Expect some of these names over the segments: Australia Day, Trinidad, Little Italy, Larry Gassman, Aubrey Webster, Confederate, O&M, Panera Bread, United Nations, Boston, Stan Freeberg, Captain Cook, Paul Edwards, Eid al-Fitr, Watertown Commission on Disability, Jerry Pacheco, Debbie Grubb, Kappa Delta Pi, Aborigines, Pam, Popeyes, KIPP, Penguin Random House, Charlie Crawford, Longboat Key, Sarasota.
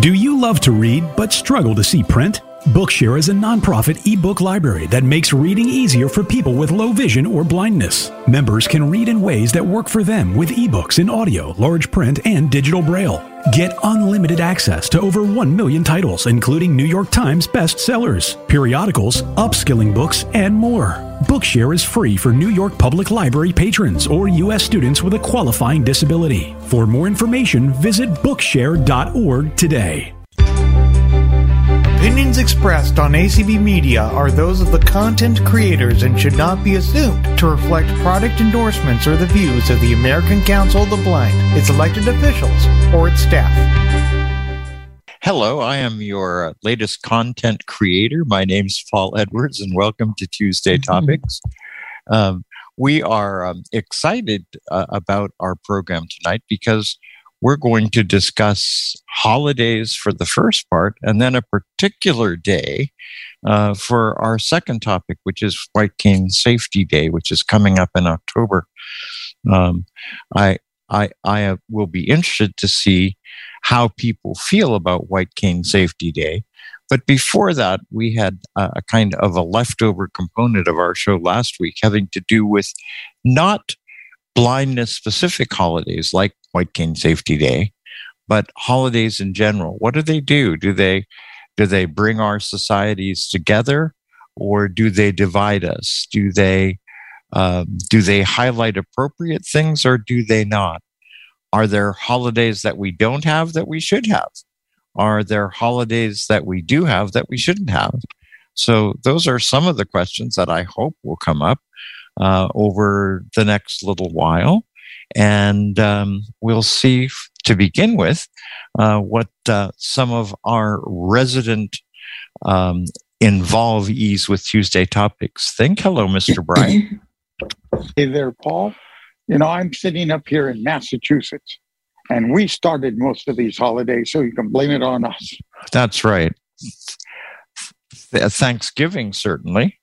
Do you love to read but struggle to see print? Bookshare is a nonprofit ebook library that makes reading easier for people with low vision or blindness. Members can read in ways that work for them with ebooks in audio, large print, and digital braille. Get unlimited access to over 1 million titles, including New York Times bestsellers, periodicals, upskilling books, and more. Bookshare is free for New York Public Library patrons or U.S. students with a qualifying disability. For more information, visit Bookshare.org today. Opinions expressed on ACB Media are those of the content creators and should not be assumed to reflect product endorsements or the views of the American Council of the Blind, its elected officials, or its staff. Hello, I am your latest content creator. My name's Paul Edwards, and welcome to Tuesday Topics. We are excited about our program tonight because we're going to discuss holidays for the first part, and then a particular day for our second topic, which is White Cane Safety Day, which is coming up in October. I will be interested to see how people feel about White Cane Safety Day. But before that, we had a kind of a leftover component of our show last week having to do with not blindness-specific holidays like White Cane Safety Day, but holidays in general. What do they do? Do they bring our societies together, or do they divide us? Do they highlight appropriate things, or do they not? Are there holidays that we don't have that we should have? Are there holidays that we do have that we shouldn't have? So those are some of the questions that I hope will come up over the next little while. And we'll see, to begin with, what some of our resident involvees with Tuesday Topics think. Hello, Mr. Bryan. Hey there, Paul. You know, I'm sitting up here in Massachusetts, and we started most of these holidays, so you can blame it on us. That's right. Thanksgiving, certainly.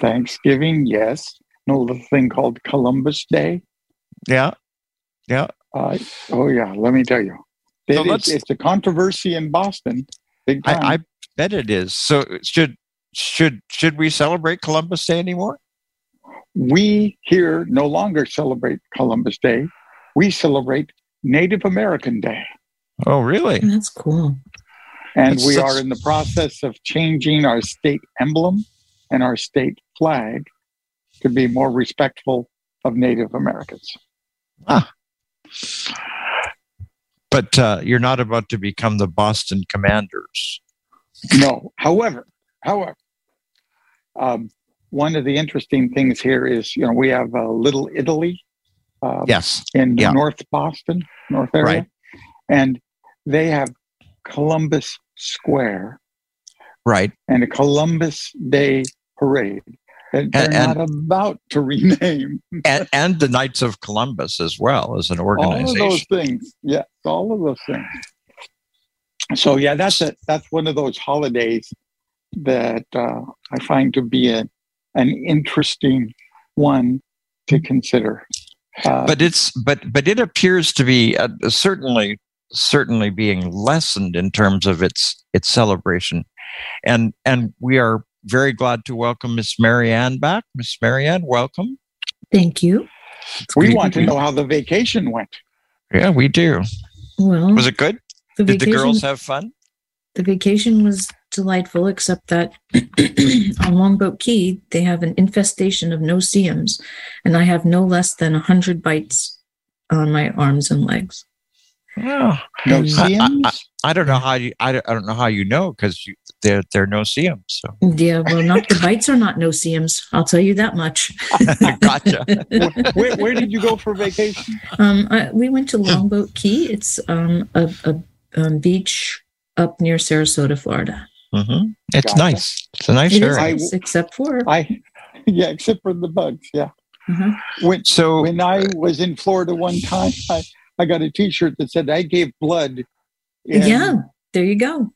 Thanksgiving, yes. No little thing called Columbus Day. Yeah, yeah. Let me tell you. It's a controversy in Boston. Big time. I bet it is. So should we celebrate Columbus Day anymore? We here no longer celebrate Columbus Day. We celebrate Native American Day. Oh, really? That's cool. And we are in the process of changing our state emblem and our state flag to be more respectful of Native Americans. But you're not about to become the Boston Commanders. No. However, one of the interesting things here is, you know, we have Little Italy in North Boston, North area. Right. And they have Columbus Square. Right. And a Columbus Day parade. They're not about to rename. and the Knights of Columbus as well as an organization. All of those things. Yeah, all of those things. So, yeah, that's one of those holidays that I find to be an interesting one to consider. But it appears to be certainly being lessened in terms of its celebration. And we are very glad to welcome Miss Marianne back. Miss Marianne, welcome. Thank you. We want to know how the vacation went. Yeah, we do. Well, was it good? Did the girls have fun? The vacation was delightful, except that on Longboat Key, they have an infestation of no-see-ums, and I have no less than 100 bites on my arms and legs. Yeah. I don't know how you. I don't know how you know, because they're no-see-ums. So. Yeah, well, not the bites are not no-see-ums. I'll tell you that much. Gotcha. Where did you go for vacation? We went to Longboat Key. It's a beach up near Sarasota, Florida. Mm-hmm. It's gotcha. Nice. It's a nice area, except for the bugs. Yeah. Mm-hmm. When I was in Florida one time, I got a T-shirt that said, "I gave blood." Yeah, there you go.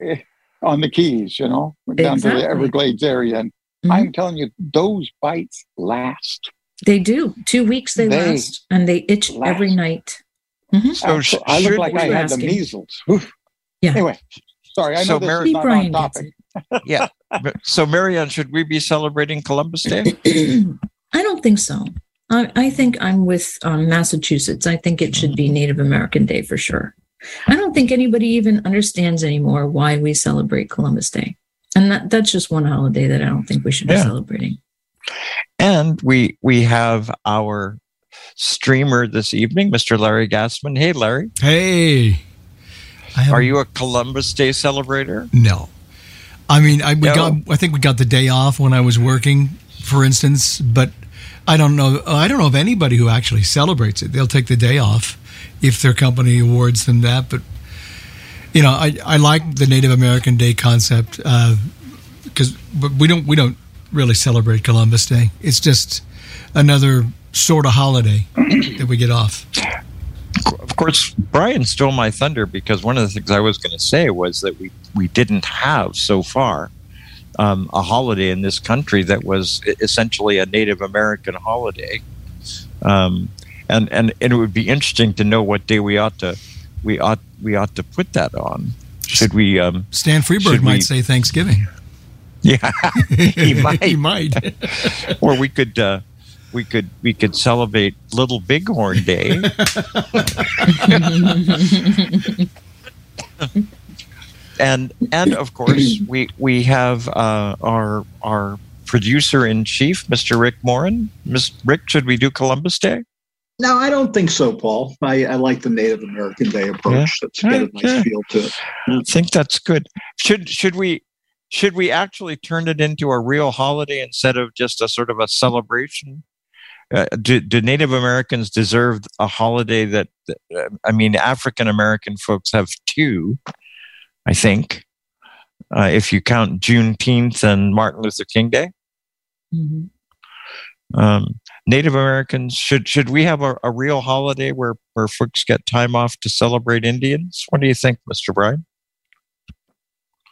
On the Keys, you know, down to the Everglades area. And I'm telling you, those bites last. They do. 2 weeks they last, and they itch every night. Mm-hmm. So I look like I had the measles. Oof. Yeah. Anyway, sorry. I know this is not on topic. Yeah. So, Marianne, should we be celebrating Columbus Day? I don't think so. I think I'm with Massachusetts. I think it should be Native American Day for sure. I don't think anybody even understands anymore why we celebrate Columbus Day. And that's just one holiday that I don't think we should be celebrating. And we have our streamer this evening, Mr. Larry Gassman. Hey, Larry. Hey. Are you a Columbus Day celebrator? No. I mean, I think we got the day off when I was working, for instance, but I don't know of anybody who actually celebrates it. They'll take the day off if their company awards them that. But, you know, I like the Native American Day concept because we don't really celebrate Columbus Day. It's just another sort of holiday that we get off. Of course, Bryan stole my thunder because one of the things I was going to say was that we didn't have so far a holiday in this country that was essentially a Native American holiday, and it would be interesting to know what day we ought to put that on. Should we? Stan Freeberg might say Thanksgiving. Yeah, he might. He might. Or we could. We could celebrate Little Bighorn Day. and of course we have our producer in chief, Mr. Rick Morin. Rick, should we do Columbus Day? No, I don't think so, Paul. I like the Native American Day approach. That's got a nice feel to it. I think that's good. Should we actually turn it into a real holiday instead of just a sort of a celebration? Do Native Americans deserve a holiday that African American folks have two, I think, if you count Juneteenth and Martin Luther King Day. Mm-hmm. Native Americans, should we have a real holiday where folks get time off to celebrate Indians? What do you think, Mr. Bryan?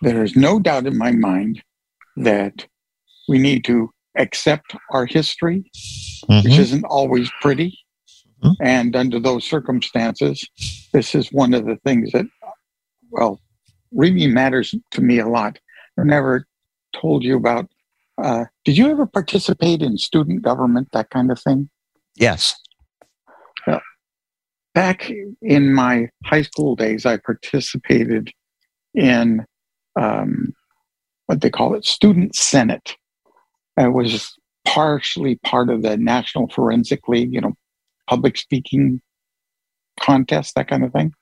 There is no doubt in my mind that we need to accept our history, mm-hmm. which isn't always pretty. Mm-hmm. And under those circumstances, this is one of the things that, well, really matters to me a lot. I've never told you about, did you ever participate in student government, that kind of thing? Yes. Back in my high school days, I participated in what they call it, Student Senate. It was partially part of the National Forensic League, public speaking contest, that kind of thing.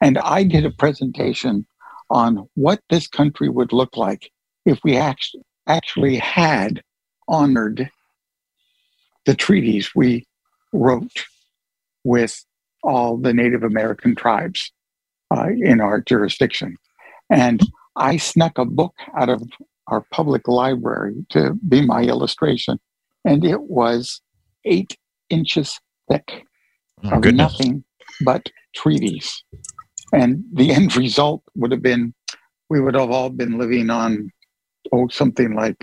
And I did a presentation on what this country would look like if we actually had honored the treaties we wrote with all the Native American tribes in our jurisdiction. And I snuck a book out of our public library to be my illustration, and it was 8 inches thick of nothing but treaties. And the end result would have been, we would have all been living on, something like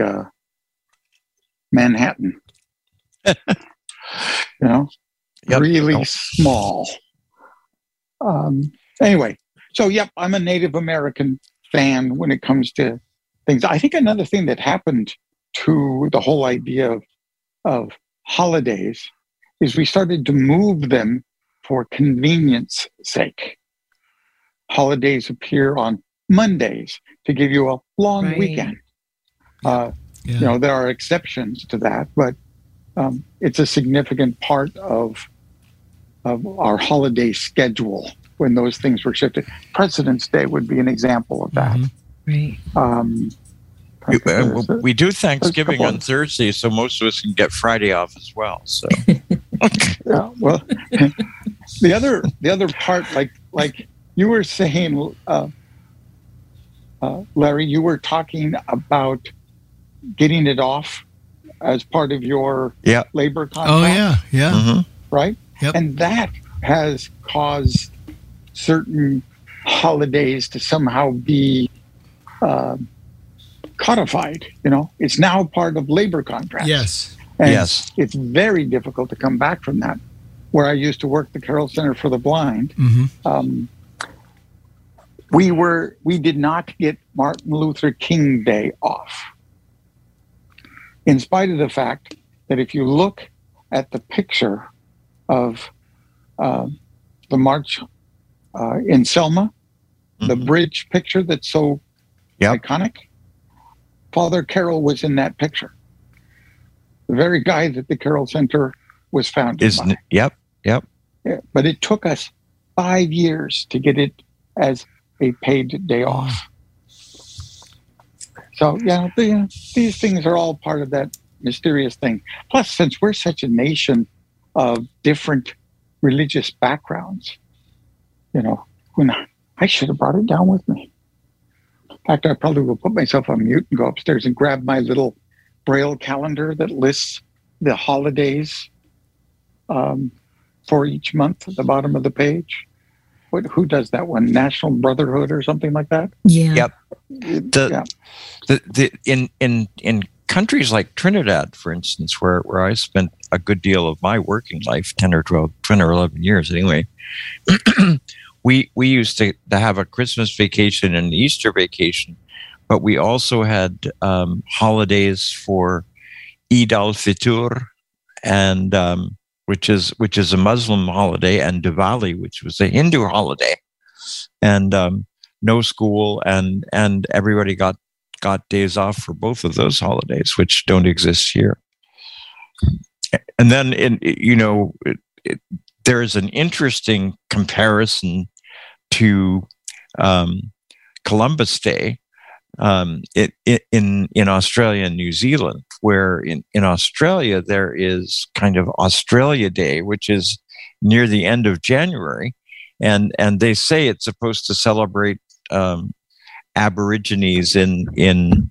Manhattan. Really small. Anyway, so, I'm a Native American fan when it comes to things. I think another thing that happened to the whole idea of holidays is we started to move them for convenience sake. Holidays appear on Mondays to give you a long weekend. There are exceptions to that, but it's a significant part of our holiday schedule when those things were shifted. President's Day would be an example of that. Mm-hmm. We do Thanksgiving on Thursday, so most of us can get Friday off as well. So, the other part, like you were saying, Larry, you were talking about getting it off as part of your labor contract. Oh yeah, mm-hmm. right. Yep. And that has caused certain holidays to somehow be codified. It's now part of labor contracts. Yes. And it's very difficult to come back from that. Where I used to work the Carroll Center for the Blind, mm-hmm. we did not get Martin Luther King Day off. In spite of the fact that if you look at the picture of the march in Selma, mm-hmm. the bridge picture that's so yep. iconic, Father Carroll was in that picture. The very guy that the Carroll Center was founded by. Yep, yep. Yeah, but it took us 5 years to get it as a paid day off. So, yeah, these things are all part of that mysterious thing. Plus, since we're such a nation of different religious backgrounds, you know, I should have brought it down with me. In fact, I probably will put myself on mute and go upstairs and grab my little Braille calendar that lists the holidays for each month at the bottom of the page. Who does that one? National Brotherhood or something like that? Yeah. Yep. In countries like Trinidad, for instance, where I spent a good deal of my working life, 10 or 11 years anyway, we used to have a Christmas vacation and an Easter vacation, but we also had holidays for Eid al-Fitr and which is a Muslim holiday, and Diwali, which was a Hindu holiday, and no school, and everybody got days off for both of those holidays, which don't exist here. And then, there is an interesting comparison to Columbus Day in Australia and New Zealand, where in Australia there is kind of Australia Day, which is near the end of January, and they say it's supposed to celebrate Aborigines in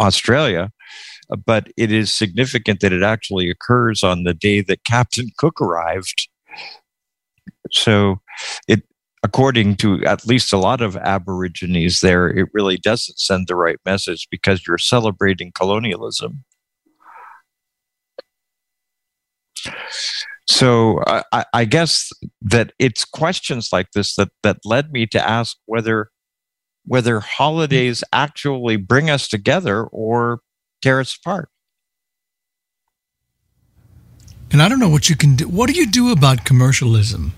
Australia, but it is significant that it actually occurs on the day that Captain Cook arrived. So according to at least a lot of Aborigines there, it really doesn't send the right message because you're celebrating colonialism. So I guess that it's questions like this that led me to ask whether holidays actually bring us together or tear us apart. And I don't know what you can do. What do you do about commercialism?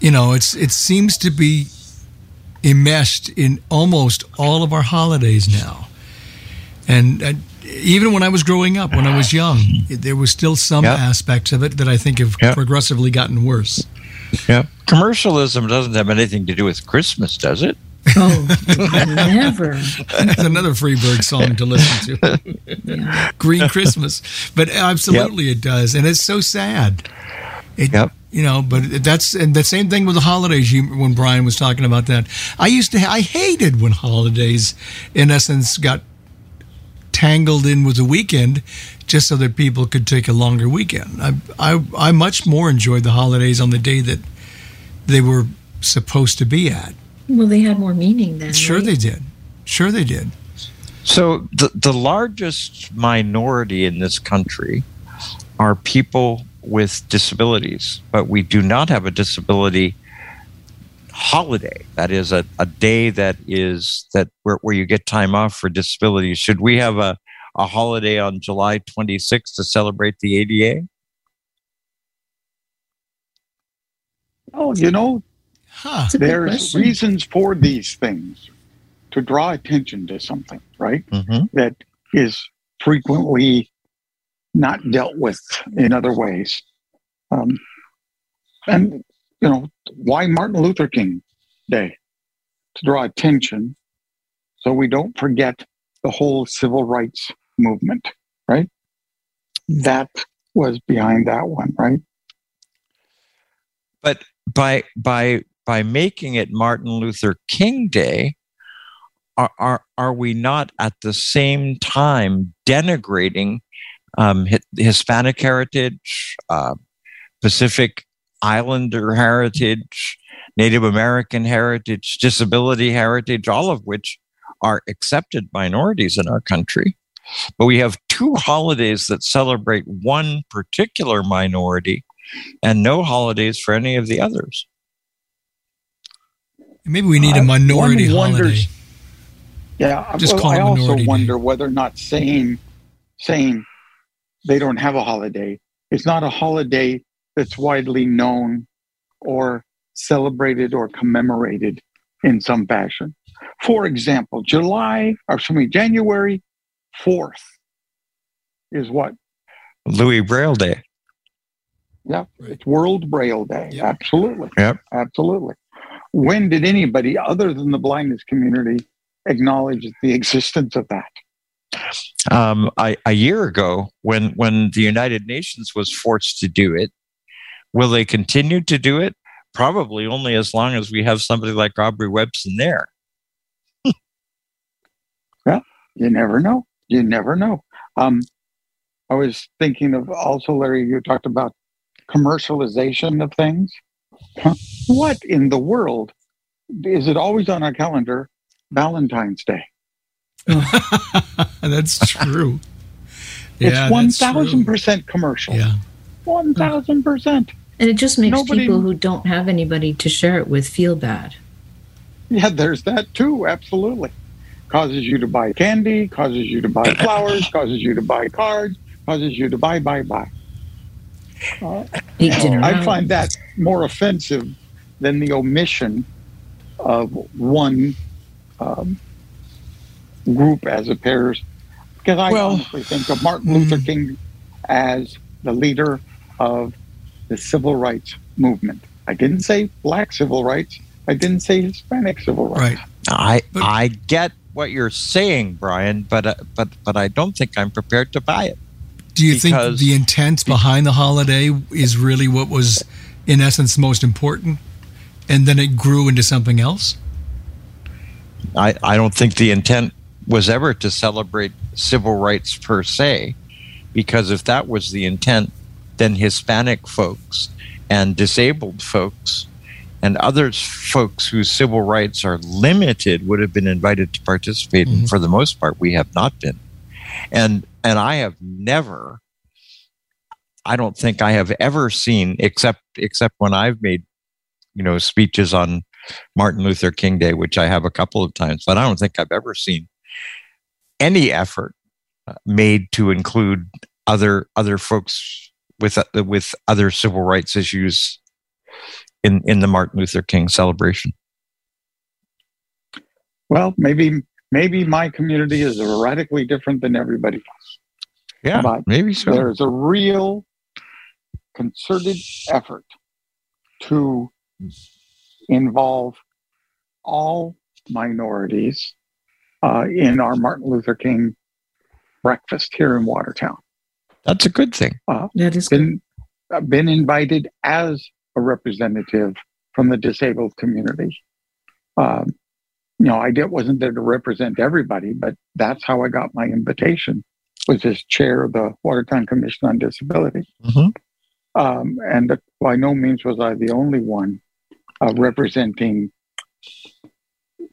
You know, it seems to be enmeshed in almost all of our holidays now. And even when I was growing up, when I was young, there was still some yep. aspects of it that I think have yep. progressively gotten worse. Yeah, commercialism doesn't have anything to do with Christmas, does it? Oh, never. That's another Freebird song to listen to. Yeah. Green Christmas. But absolutely yep. it does. And it's so sad. It, yep. You know, but that's and the same thing with the holidays. When Bryan was talking about that, I hated when holidays, in essence, got tangled in with the weekend, just so that people could take a longer weekend. I much more enjoyed the holidays on the day that they were supposed to be at. Well, they had more meaning then. Sure, right? They did. Sure, they did. So the largest minority in this country are people with disabilities, but we do not have a disability holiday. That is a day where you get time off for disabilities. Should we have a holiday on July 26th to celebrate the ADA? Oh, you know, there's reasons for these things to draw attention to something, right? Mm-hmm. That is frequently not dealt with in other ways. And, you know, why Martin Luther King Day? To draw attention so we don't forget the whole civil rights movement, right? That was behind that one, right? But by making it Martin Luther King Day, are we not at the same time denigrating Hispanic heritage, Pacific Islander heritage, Native American heritage, disability heritage, all of which are accepted minorities in our country? But we have two holidays that celebrate one particular minority and no holidays for any of the others. Maybe we need a minority holiday. Yeah, just call it minority day. I also wonder whether or not saying they don't have a holiday. It's not a holiday that's widely known or celebrated or commemorated in some fashion. For example, January 4th is what? Louis Braille Day. Yeah, it's World Braille Day. Yep. Absolutely. Yep. Absolutely. When did anybody other than the blindness community acknowledge the existence of that? A year ago, when the United Nations was forced to do it. Will they continue to do it? Probably only as long as we have somebody like Aubrey Webster there. Well, you never know. You never know. I was thinking of also, Larry, you talked about commercialization of things. What in the world? Is it always on our calendar? Valentine's Day. That's true. It's 1,000% commercial. Yeah. 1,000%. And it just makes people who don't have anybody to share it with feel bad. Yeah, there's that too. Absolutely. Causes you to buy candy, causes you to buy flowers, causes you to buy cards, causes you to buy. I find that more offensive than the omission of one group as it appears. Because I honestly think of Martin Luther King as the leader of the civil rights movement. I didn't say black civil rights. I didn't say Hispanic civil rights. Right. I get what you're saying, Bryan, but I don't think I'm prepared to buy it. Do you think the intent behind the holiday is really what was, in essence, most important, and then it grew into something else? I don't think the intent was ever to celebrate civil rights per se, because if that was the intent, then Hispanic folks and disabled folks and other folks whose civil rights are limited would have been invited to participate. Mm-hmm. And for the most part, we have not been. And I have never, I don't think I have ever seen, except when I've made, speeches on Martin Luther King Day, which I have a couple of times, but I don't think I've ever seen any effort made to include other folks with other civil rights issues in the Martin Luther King celebration. Well, maybe my community is radically different than everybody else. Yeah, but maybe so. There's a real concerted effort to involve all minorities in our Martin Luther King breakfast here in Watertown. That's a good thing. That is good. I've been invited as a representative from the disabled community. I wasn't there to represent everybody, but that's how I got my invitation, was as chair of the Watertown Commission on Disability. Mm-hmm. And by no means was I the only one representing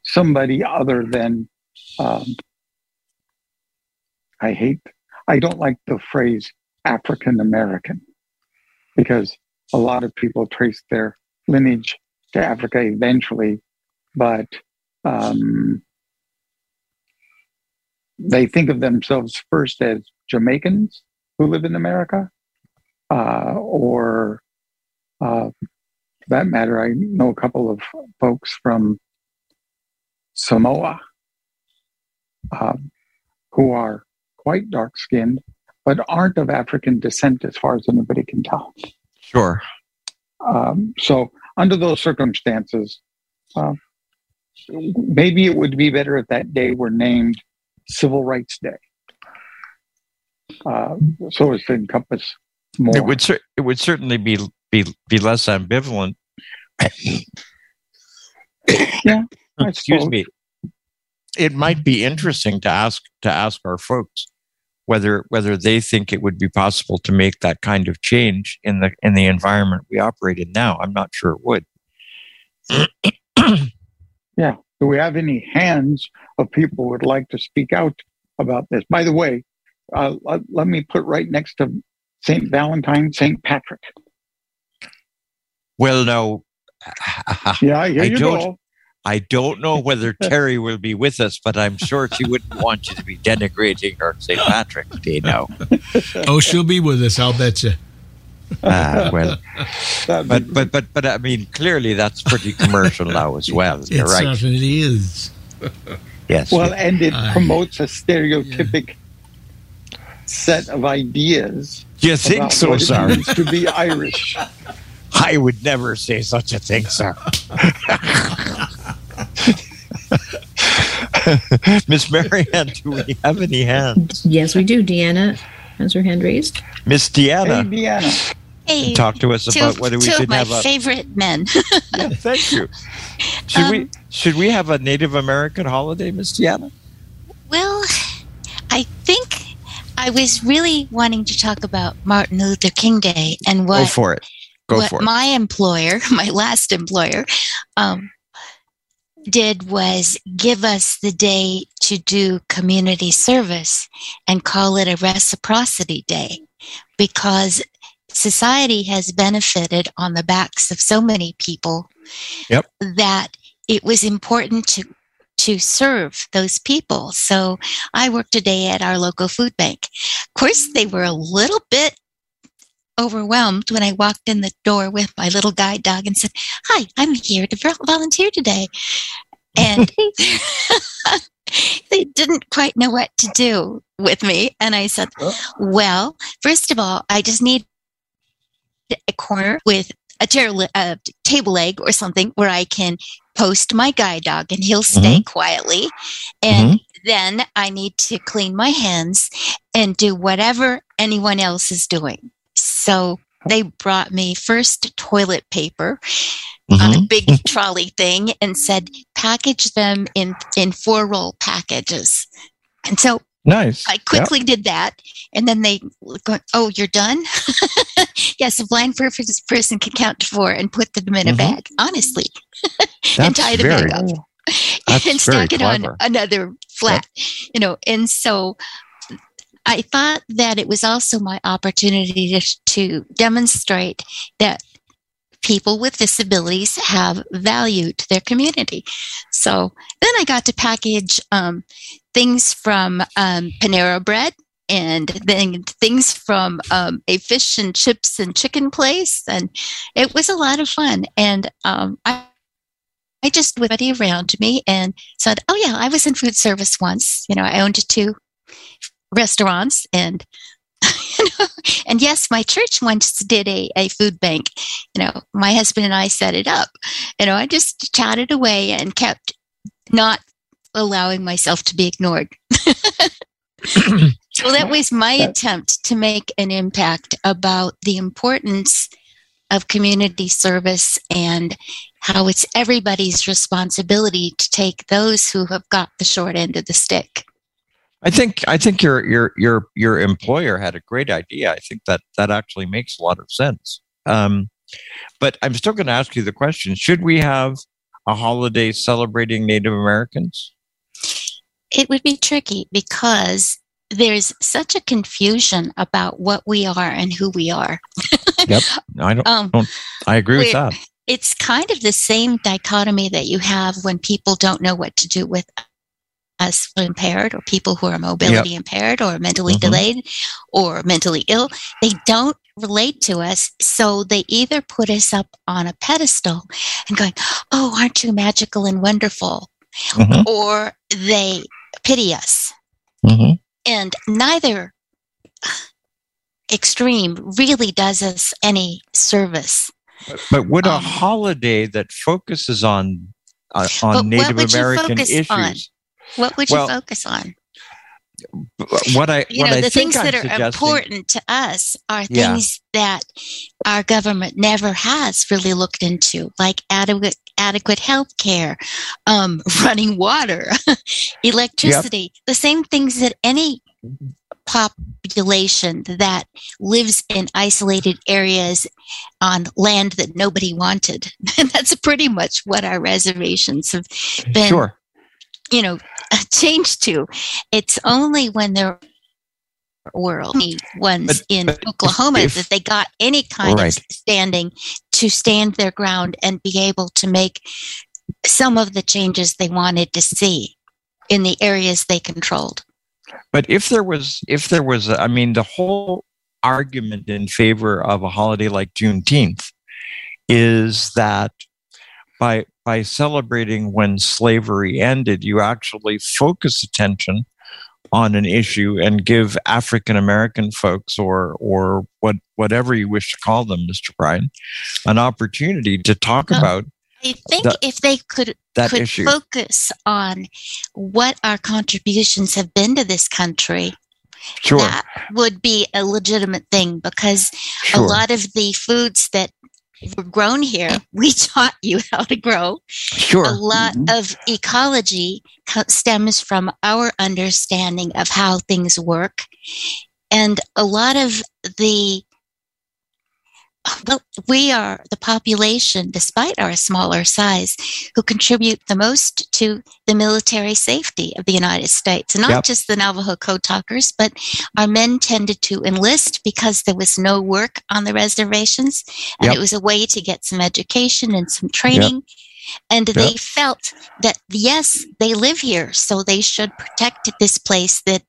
somebody other than, I don't like the phrase African American, because a lot of people trace their lineage to Africa eventually, but they think of themselves first as Jamaicans who live in America, or for that matter, I know a couple of folks from Samoa who are quite dark-skinned, but aren't of African descent as far as anybody can tell. Sure. So under those circumstances, maybe it would be better if that day were named Civil Rights Day, so as to encompass more. It would certainly be less ambivalent. Yeah. Excuse me. It might be interesting to ask our folks whether they think it would be possible to make that kind of change in the environment we operate in now. I'm not sure it would. Yeah. Do we have any hands of people who would like to speak out about this? By the way, let me put right next to St. Valentine, St. Patrick. Well, no. Yeah, here you go. I don't know whether Terry will be with us, but I'm sure she wouldn't want you to be denigrating her St. Patrick's Day now. Oh, she'll be with us, I'll bet you. Well, but I mean, clearly that's pretty commercial now as well. You're right. It certainly is. Yes. Well, and it promotes a stereotypic set of ideas. You think so, sir? To be Irish. I would never say such a thing, sir. Miss Marianne, do we have any hands? Yes, we do. Deanna has her hand raised. Miss Deanna. Hey, Deanna. Hey, talk to us about whether we should have a... Two of my favorite men. Yeah, thank you. Should we have a Native American holiday, Miss Deanna? Well, I think I was really wanting to talk about Martin Luther King Day and what... Go for it. My employer, my last employer, did was give us the day to do community service and call it a reciprocity day, because society has benefited on the backs of so many people that it was important to serve those people. So I worked a day at our local food bank. Of course, they were a little bit overwhelmed when I walked in the door with my little guide dog and said, "Hi, I'm here to volunteer today." And they didn't quite know what to do with me. And I said, well, first of all, I just need a corner with a table leg or something where I can post my guide dog and he'll stay quietly. And then I need to clean my hands and do whatever anyone else is doing. So they brought me first toilet paper on a big trolley thing and said, package them in 4-roll packages. And so I quickly did that. And then they go, "Oh, you're done?" Yes, a blind person can count to 4 and put them in a bag, honestly, and tie the bag up and stack it on another flat, and so... I thought that it was also my opportunity to demonstrate that people with disabilities have value to their community. So then I got to package things from Panera Bread and then things from a fish and chips and chicken place. And it was a lot of fun. And I just went around me and said, "Oh, yeah, I was in food service once. I owned 2 restaurants and and yes, my church once did a food bank. My husband and I set it up. I just chatted away and kept not allowing myself to be ignored." So that was my attempt to make an impact about the importance of community service and how it's everybody's responsibility to take those who have got the short end of the stick. I think your employer had a great idea. I think that actually makes a lot of sense. But I'm still going to ask you the question: should we have a holiday celebrating Native Americans? It would be tricky because there's such a confusion about what we are and who we are. I agree with that. It's kind of the same dichotomy that you have when people don't know what to do with us impaired or people who are mobility impaired or mentally delayed or mentally ill. They don't relate to us, so they either put us up on a pedestal and going, "Oh, aren't you magical and wonderful?" Or they pity us. And neither extreme really does us any service. But would a holiday that focuses on Native American issues... What would you focus on? The things that are important to us are things that our government never has really looked into, like adequate health care, running water, electricity, the same things that any population that lives in isolated areas on land that nobody wanted. And that's pretty much what our reservations have been. Sure. Change to. It's only when there were only ones in Oklahoma that they got any kind of standing to stand their ground and be able to make some of the changes they wanted to see in the areas they controlled. But if there was, I mean, the whole argument in favor of a holiday like Juneteenth is that by celebrating when slavery ended, you actually focus attention on an issue and give African American folks or whatever you wish to call them, Mr. Bryan, an opportunity to talk about. I think if they could focus on what our contributions have been to this country, sure, that would be a legitimate thing, because sure, a lot of the foods that were grown here, we taught you how to grow. Sure. A lot of ecology stems from our understanding of how things work. And a lot of we are the population, despite our smaller size, who contribute the most to the military safety of the United States. Not just the Navajo Code Talkers, but our men tended to enlist because there was no work on the reservations, and it was a way to get some education and some training. And they felt that, yes, they live here, so they should protect this place that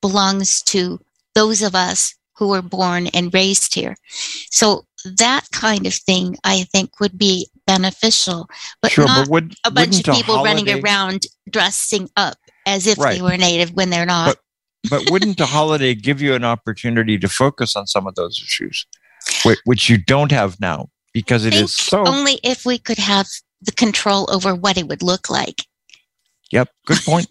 belongs to those of us who were born and raised here. So that kind of thing, I think, would be beneficial, but not a bunch of people running around dressing up as if they were Native when they're not. But wouldn't a holiday give you an opportunity to focus on some of those issues, which you don't have now, because it is so... Only if we could have the control over what it would look like. Yep, good point.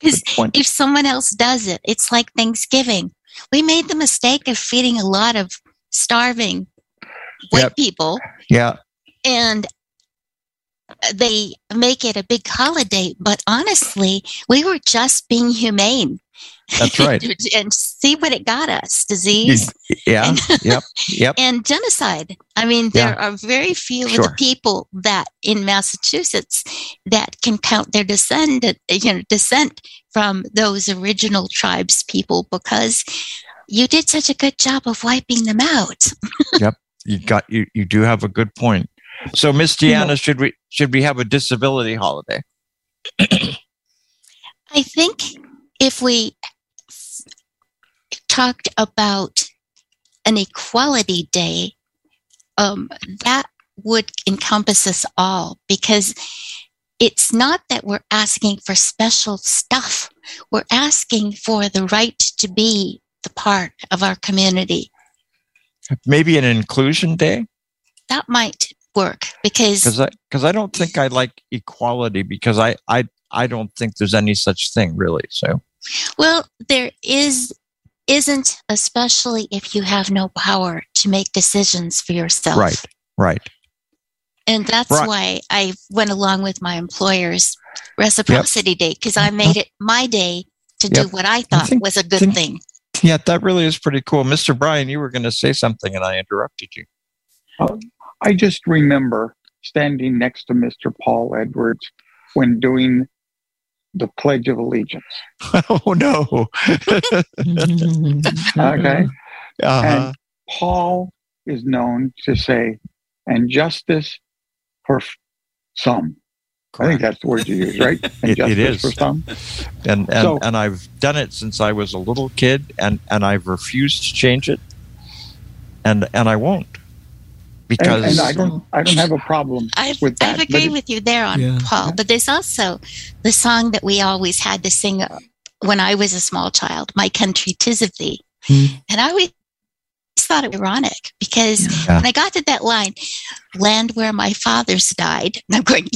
Because if someone else does it, it's like Thanksgiving. We made the mistake of feeding a lot of starving white people. Yeah. And they make it a big holiday, but honestly, we were just being humane. That's right. And see what it got us, disease. Yeah. And, and genocide. I mean, there are very few of the people that in Massachusetts that can count their descent from those original tribes people, because you did such a good job of wiping them out. You do have a good point. So, Miss Deanna, should we have a disability holiday? I think if we talked about an equality day, that would encompass us all, because it's not that we're asking for special stuff. We're asking for the right to be the part of our community. Maybe an inclusion day? That might work, because... Because I don't think I like equality, because I don't think there's any such thing, really. So, well, there isn't, especially if you have no power to make decisions for yourself. Right. And that's why I went along with my employer's reciprocity day, because I made it my day to do what I thought was a good thing. Yeah, that really is pretty cool. Mr. Bryan, you were going to say something, and I interrupted you. I just remember standing next to Mr. Paul Edwards when doing the Pledge of Allegiance. Oh, no. Okay. And Paul is known to say, and justice for some. Correct. I think that's the word you use, right? And it is. For some. And I've done it since I was a little kid, and I've refused to change it, and I won't. Because and I don't have a problem with that. I agree with you there on Paul, but there's also the song that we always had to sing when I was a small child, My Country, 'Tis of Thee. And I always thought it was ironic, because when I got to that line, land where my fathers died, and I'm going,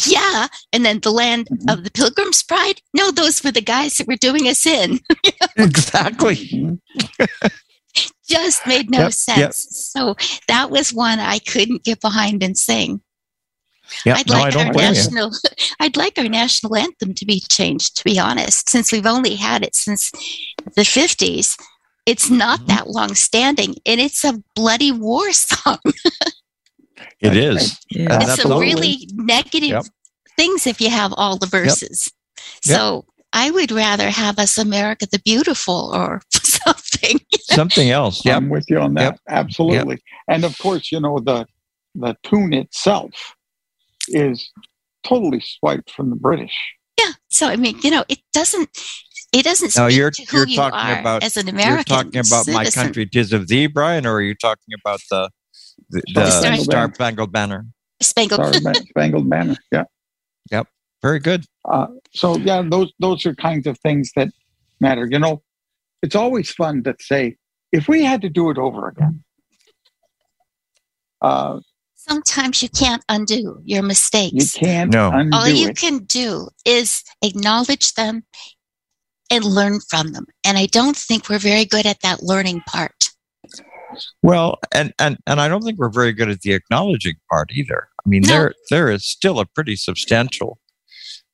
and then the land of the Pilgrim's Pride, no, those were the guys that were doing us in. Exactly. Just made no sense. So that was one I couldn't get behind and sing. I'd like our national anthem to be changed, to be honest, since we've only had it since the 50s. It's not that long standing, and it's a bloody war song. It is. Yeah. It's some really negative things if you have all the verses. So I would rather have us America the Beautiful or something. Something else. Yeah, I'm with you on that. Absolutely. And of course, the tune itself is totally swiped from the British. Yeah. So, I mean, you know, it doesn't speak to who you are about, as an American. You're talking about citizen. My country 'tis of thee, Bryan, or are you talking about the Star-Spangled Banner? Spangled Banner, yeah. Yep. Very good. So, yeah, those are kinds of things that matter. You know, it's always fun to say, if we had to do it over again. Sometimes you can't undo your mistakes. You can't undo All you can do is acknowledge them and learn from them. And I don't think we're very good at that learning part. Well, and I don't think we're very good at the acknowledging part either. I mean, there is still a pretty substantial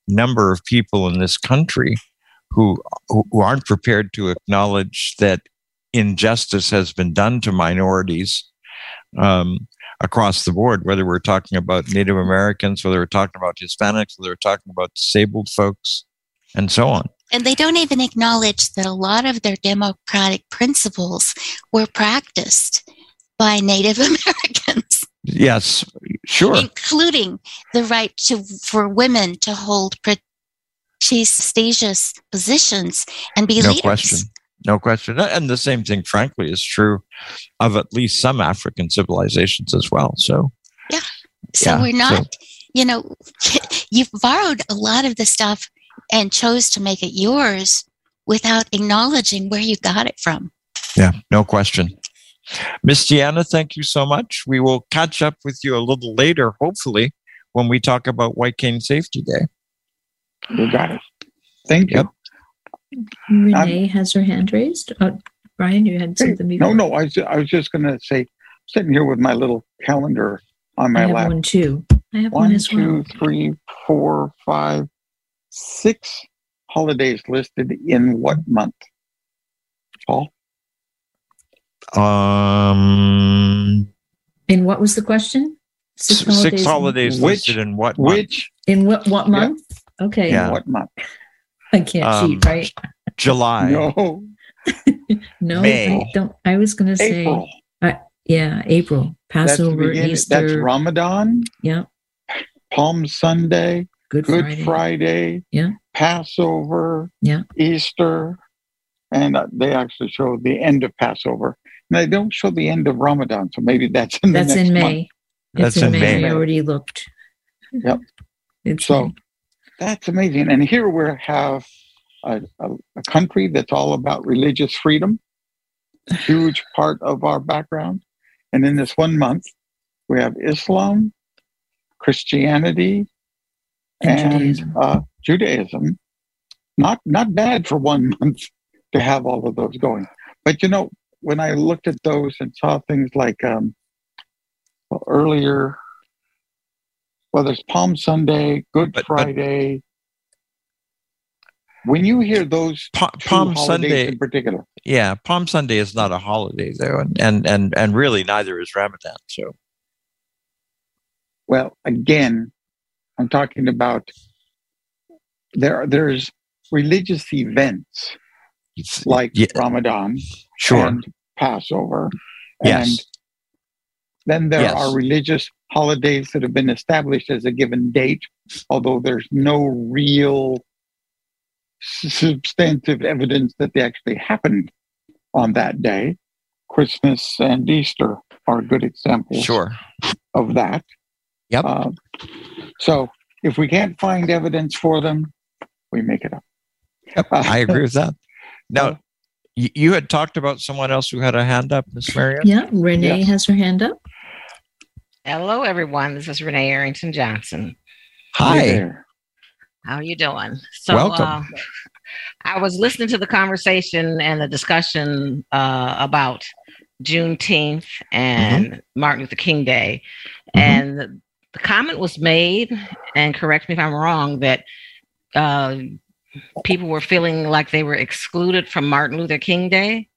number of people in this country who aren't prepared to acknowledge that injustice has been done to minorities across the board, whether we're talking about Native Americans, whether we're talking about Hispanics, whether we're talking about disabled folks, and so on. And they don't even acknowledge that a lot of their democratic principles were practiced by Native Americans. Yes, sure. Including the right for women to hold prestigious positions and be leaders. No question. And the same thing, frankly, is true of at least some African civilizations as well. You've borrowed a lot of the stuff and chose to make it yours without acknowledging where you got it from. Yeah, no question. Miss Deanna, thank you so much. We will catch up with you a little later, hopefully, when we talk about White Cane Safety Day. You got it. Thank you. Renee has her hand raised. Bryan, you had something before. No. I was just going to say, sitting here with my little calendar on my lap. I have one too. I have one as well. 6 holidays listed in what month? Paul? And what was the question? Six holidays listed in what month? In what month? Yeah. Okay. Yeah. In what month? I can't cheat, right? July. No. No, May. I don't. I was going to say April. April. Passover, Easter. That's Ramadan. Yeah. Palm Sunday. Good Friday. Yeah. Passover. Yeah. Easter. And they actually show the end of Passover. And they don't show the end of Ramadan, so maybe that's in May. That's in May. I already looked. Yep. That's amazing. And here we have a country that's all about religious freedom, a huge part of our background. And in this one month, we have Islam, Christianity, and Judaism. Not bad for one month to have all of those going. But, you know, when I looked at those and saw things like there's Palm Sunday, Good Friday. When you hear those Palm Sunday in particular. Yeah, Palm Sunday is not a holiday, though, and really neither is Ramadan. So, well, again, I'm talking about there's religious events like Ramadan and Passover. Yes. And then there are religious holidays that have been established as a given date, although there's no real substantive evidence that they actually happened on that day. Christmas and Easter are good examples of that. Yep. So if we can't find evidence for them, we make it up. Yep, I agree with that. Now, you had talked about someone else who had a hand up, Miss Marianne? Yeah, Renee has her hand up. Hello, everyone. This is Renee Arrington Johnson. Hi there. How are you doing? So, welcome. I was listening to the conversation and the discussion about Juneteenth and Martin Luther King Day. Mm-hmm. And the comment was made, and correct me if I'm wrong, that people were feeling like they were excluded from Martin Luther King Day.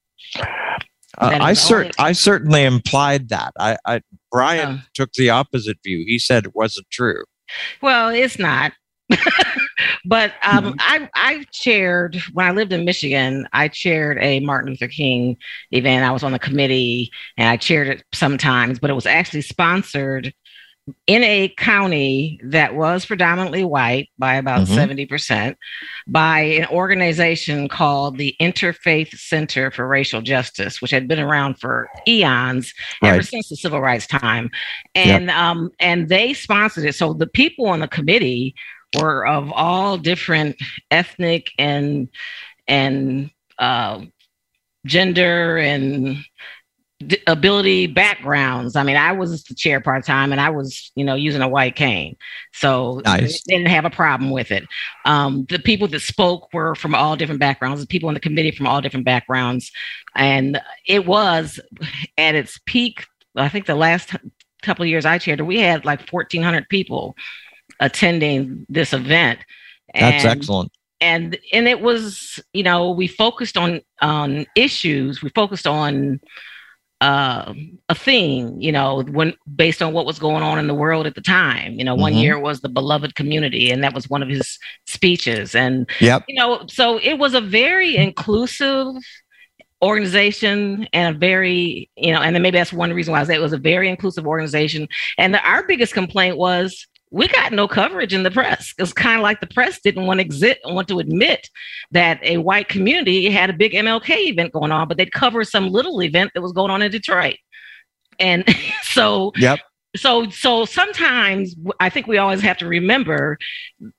I certainly implied that. Bryan took the opposite view. He said it wasn't true. Well, it's not. But I chaired, when I lived in Michigan, I chaired a Martin Luther King event. I was on the committee and I chaired it sometimes, but it was actually sponsored in a county that was predominantly white by about 70% by an organization called the Interfaith Center for Racial Justice, which had been around for eons, ever since the civil rights time. And and they sponsored it. So the people on the committee were of all different ethnic and gender and ability backgrounds. I mean, I was the chair part-time and I was, you know, using a white cane. So they didn't have a problem with it. The people that spoke were from all different backgrounds, the people on the committee from all different backgrounds. And it was at its peak, I think the last couple of years I chaired, we had like 1,400 people attending this event. That's excellent. And it was, you know, we focused on issues. We focused on a theme, you know, when based on what was going on in the world at the time. You know, one year was the beloved community, and that was one of his speeches. And you know, so it was a very inclusive organization, and a very, you know, and then maybe that's one reason why I say it was a very inclusive organization. And our biggest complaint was, we got no coverage in the press. It was kind of like the press didn't want to admit that a white community had a big MLK event going on, but they'd cover some little event that was going on in Detroit. And so, so sometimes I think we always have to remember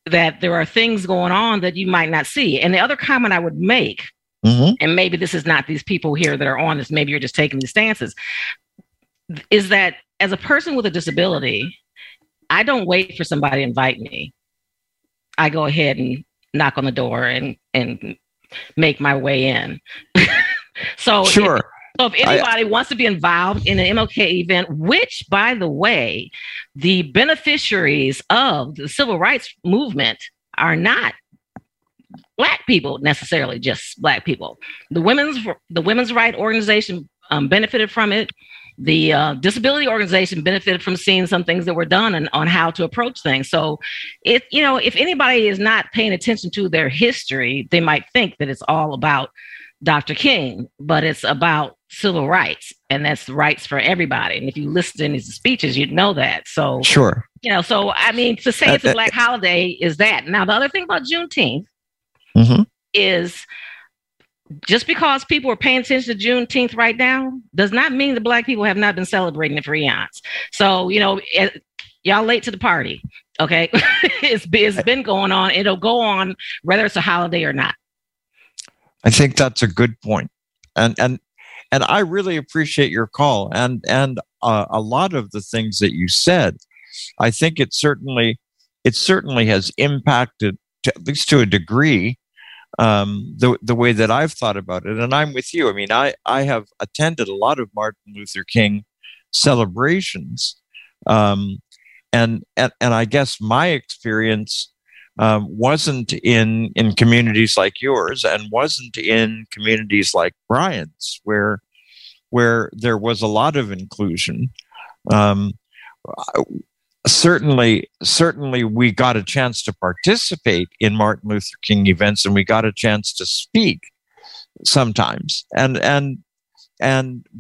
that there are things going on that you might not see. And the other comment I would make, and maybe this is not these people here that are on this, maybe you're just taking the stances, is that as a person with a disability, I don't wait for somebody to invite me. I go ahead and knock on the door and make my way in. So if anybody wants to be involved in an MLK event, which, by the way, the beneficiaries of the civil rights movement are not Black people necessarily, just Black people. The women's rights organization benefited from it. The disability organization benefited from seeing some things that were done and on how to approach things. So, if anybody is not paying attention to their history, they might think that it's all about Dr. King, but it's about civil rights, and that's rights for everybody. And if you listen to his speeches, you'd know that. So, so I mean, to say it's a Black holiday is that. Now, the other thing about Juneteenth is, just because people are paying attention to Juneteenth right now does not mean the Black people have not been celebrating it for eons. So, you know, y'all late to the party, okay? It's been going on. It'll go on whether it's a holiday or not. I think that's a good point. And I really appreciate your call. And a lot of the things that you said, I think it certainly has impacted, at least to a degree, the way that I've thought about it. And I'm with you. I mean, I have attended a lot of Martin Luther King celebrations. And I guess my experience wasn't in communities like yours, and wasn't in communities like Bryan's, where there was a lot of inclusion. Certainly, we got a chance to participate in Martin Luther King events, and we got a chance to speak sometimes. And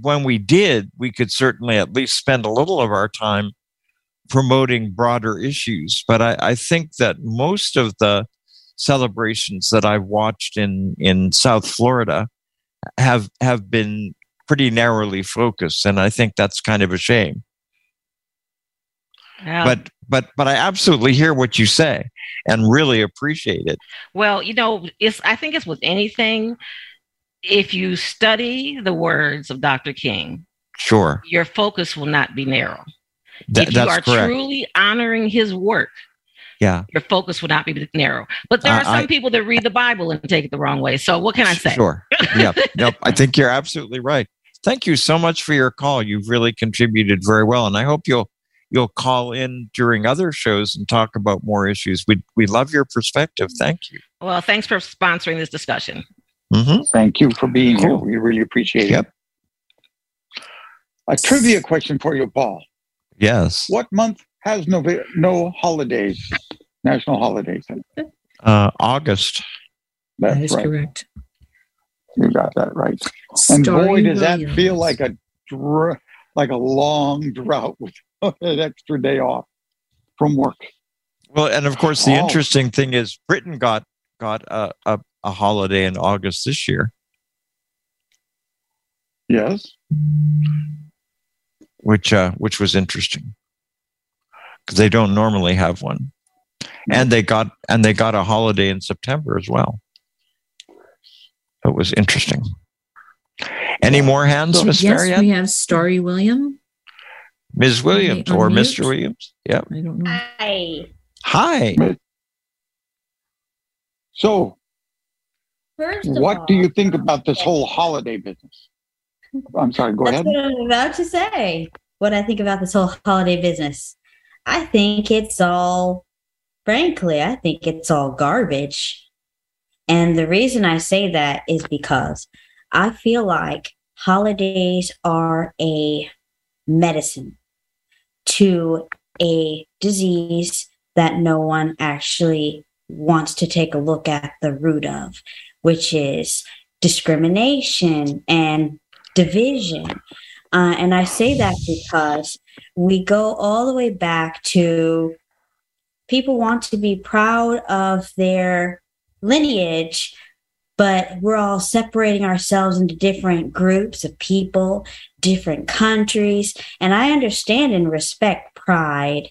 when we did, we could certainly at least spend a little of our time promoting broader issues. But I think that most of the celebrations that I've watched in South Florida have been pretty narrowly focused, and I think that's kind of a shame. Yeah. But I absolutely hear what you say and really appreciate it. Well, you know, I think it's with anything. If you study the words of Dr. King, your focus will not be narrow. If you are correct. Truly honoring his work, your focus will not be narrow. But there are some people that read the Bible and take it the wrong way. So what can I say? I think you're absolutely right. Thank you so much for your call. You've really contributed very well, and I hope you'll call in during other shows and talk about more issues. We love your perspective. Thank you. Well, thanks for sponsoring this discussion. Thank you for being here. We really appreciate it. A trivia question for you, Paul. Yes. What month has no holidays, national holidays? August. That's correct. You got that right. And boy, does that feel like a long drought with an extra day off from work. Well, and of course, the interesting thing is Britain got a holiday in August this year. Yes. Which was interesting, because they don't normally have one, and they got a holiday in September as well. It was interesting. Any more hands, Miss Marianne? We have Starry William, Ms. Williams, or Mr. Williams. Yeah, I don't know. Hi. So, what do you think about this whole holiday business? I'm sorry, go ahead. That's what I'm about to say. What I think about this whole holiday business. I think it's all, frankly, I think it's all garbage. And the reason I say that is because I feel like holidays are a medicine to a disease that no one actually wants to take a look at the root of, which is discrimination and division. And I say that because we go all the way back to people want to be proud of their lineage, but we're all separating ourselves into different groups of people, different countries. And I understand and respect pride.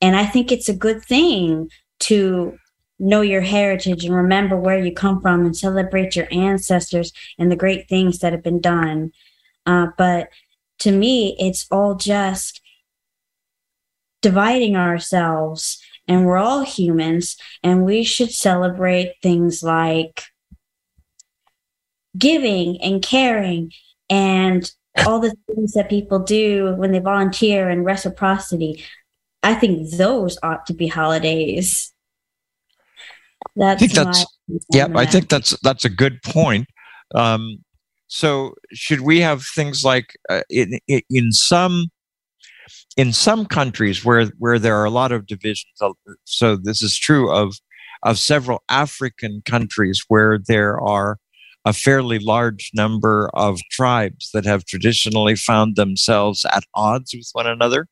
And I think it's a good thing to know your heritage and remember where you come from and celebrate your ancestors and the great things that have been done. But to me, it's all just dividing ourselves, and we're all humans, and we should celebrate things like giving and caring and all the things that people do when they volunteer and reciprocity. I think those ought to be holidays. I think that's a good point. So should we have things like in some countries where there are a lot of divisions? So this is true of several African countries where there are a fairly large number of tribes that have traditionally found themselves at odds with one another.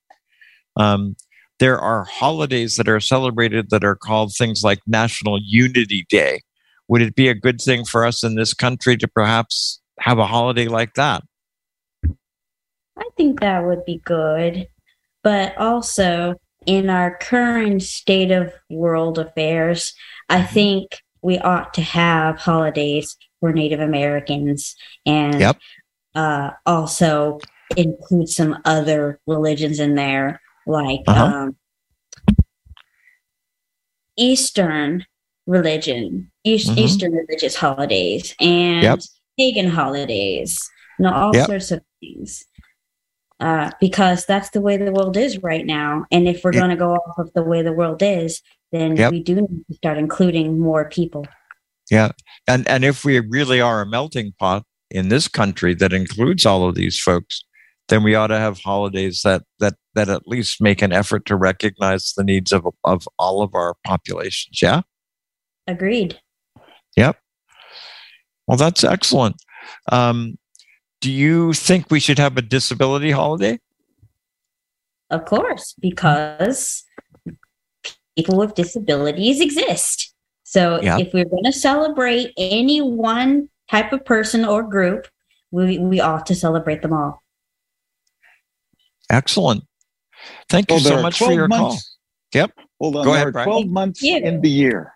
There are holidays that are celebrated that are called things like National Unity Day. Would it be a good thing for us in this country to perhaps have a holiday like that? I think that would be good. But also, in our current state of world affairs, I think we ought to have holidays for Native Americans and also include some other religions in there. Like Eastern religious holidays and pagan holidays, all sorts of things, because that's the way the world is right now. And if we're going to go off of the way the world is, then we do need to start including more people. Yeah, and if we really are a melting pot in this country that includes all of these folks, then we ought to have holidays that at least make an effort to recognize the needs of all of our populations. Yeah? Agreed. Yep. Well, that's excellent. Do you think we should have a disability holiday? Of course, because people with disabilities exist. So if we're going to celebrate any one type of person or group, we ought to celebrate them all. Excellent. Thank you so much for your call. Yep. Hold on. Go ahead, Bryan. 12 months in the year.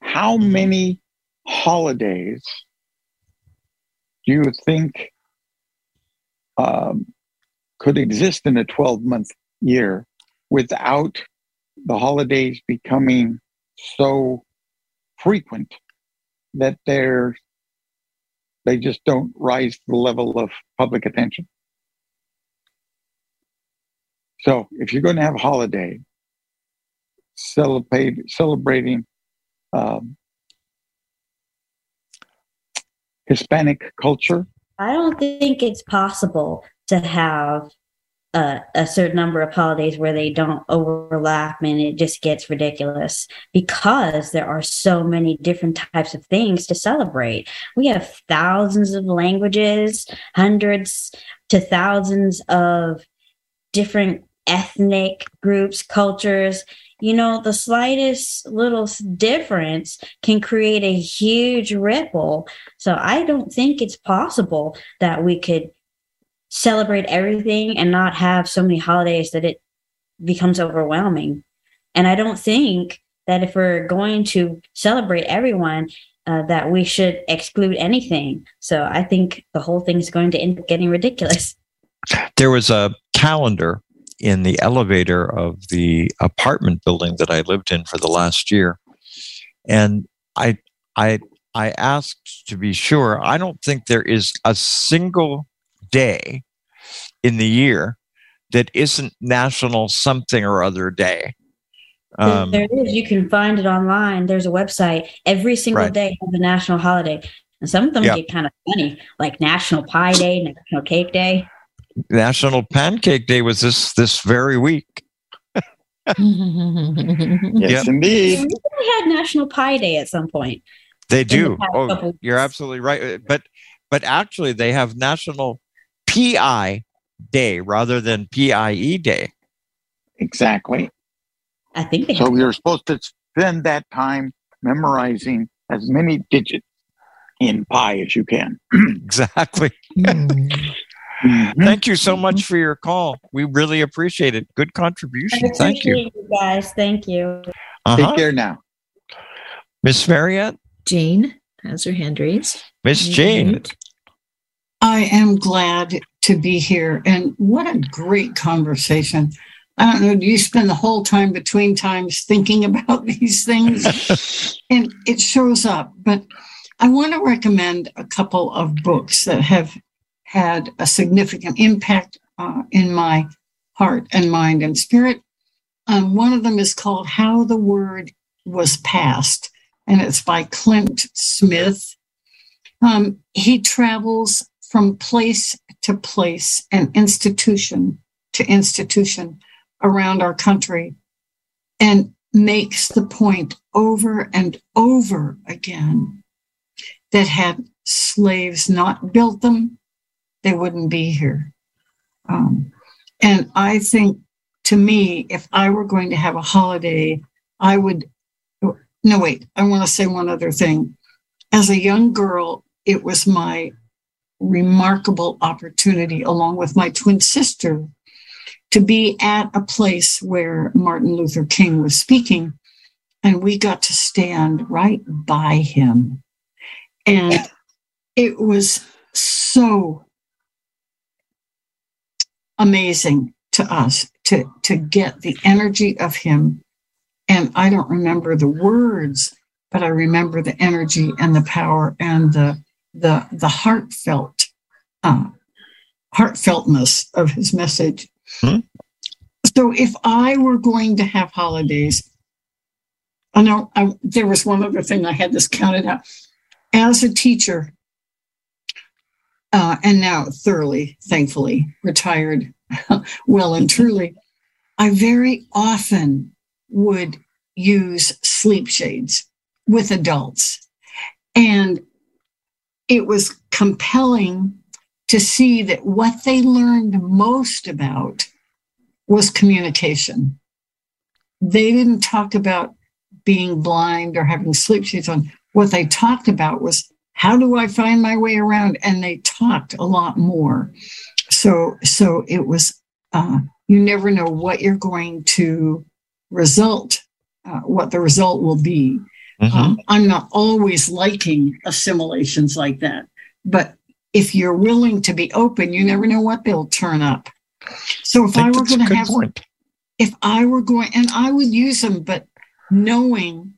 How many holidays do you think could exist in a 12-month year without the holidays becoming so frequent that they just don't rise to the level of public attention? So if you're going to have a holiday celebrating Hispanic culture, I don't think it's possible to have a certain number of holidays where they don't overlap and it just gets ridiculous, because there are so many different types of things to celebrate. We have thousands of languages, hundreds to thousands of different ethnic groups, cultures, you know, the slightest little difference can create a huge ripple. So I don't think it's possible that we could celebrate everything and not have so many holidays that it becomes overwhelming. And I don't think that if we're going to celebrate everyone, that we should exclude anything. So I think the whole thing is going to end up getting ridiculous. There was a calendar in the elevator of the apartment building that I lived in for the last year. And I asked to be sure. I don't think there is a single day in the year that isn't National Something or Other Day. There it is. You can find it online. There's a website. Every single day of the national holiday. And some of them get kind of funny, like National Pie Day, National Cake Day. National Pancake Day was this very week. Yes, indeed. We had National Pie Day at some point. They do. Oh, you're absolutely right. But actually, they have National PI Day rather than PIE Day. Exactly. I think they so. You're supposed to spend that time memorizing as many digits in pi as you can. Exactly. Mm-hmm. Thank you so much for your call. We really appreciate it. Good contribution. Thank you. Thank you, guys. Thank you. Take care now. Miss Marianne? Jane has her hand raised. Miss Jane. I am glad to be here. And what a great conversation. I don't know, do you spend the whole time between times thinking about these things? And it shows up. But I want to recommend a couple of books that have had a significant impact in my heart and mind and spirit. One of them is called How the Word Was Passed, and it's by Clint Smith. He travels from place to place and institution to institution around our country and makes the point over and over again that had slaves not built them, they wouldn't be here. And I think, to me, if I were going to have a holiday, I would, no, wait, I want to say one other thing. As a young girl, it was my remarkable opportunity, along with my twin sister, to be at a place where Martin Luther King was speaking, and we got to stand right by him. And it was so amazing to us to get the energy of him. And I don't remember the words, but I remember the energy and the power and the heartfeltness of his message. Hmm? So if I were going to have holidays, I know there was one other thing. I had this counted out. As a teacher, and now thoroughly, thankfully, retired well and truly, I very often would use sleep shades with adults. And it was compelling to see that what they learned most about was communication. They didn't talk about being blind or having sleep shades on. What they talked about was, how do I find my way around? And they talked a lot more. So it was, you never know what you're going to what the result will be. Mm-hmm. I'm not always liking assimilations like that, but if you're willing to be open, you never know what they'll turn up. So if I were going to have, and I would use them, but knowing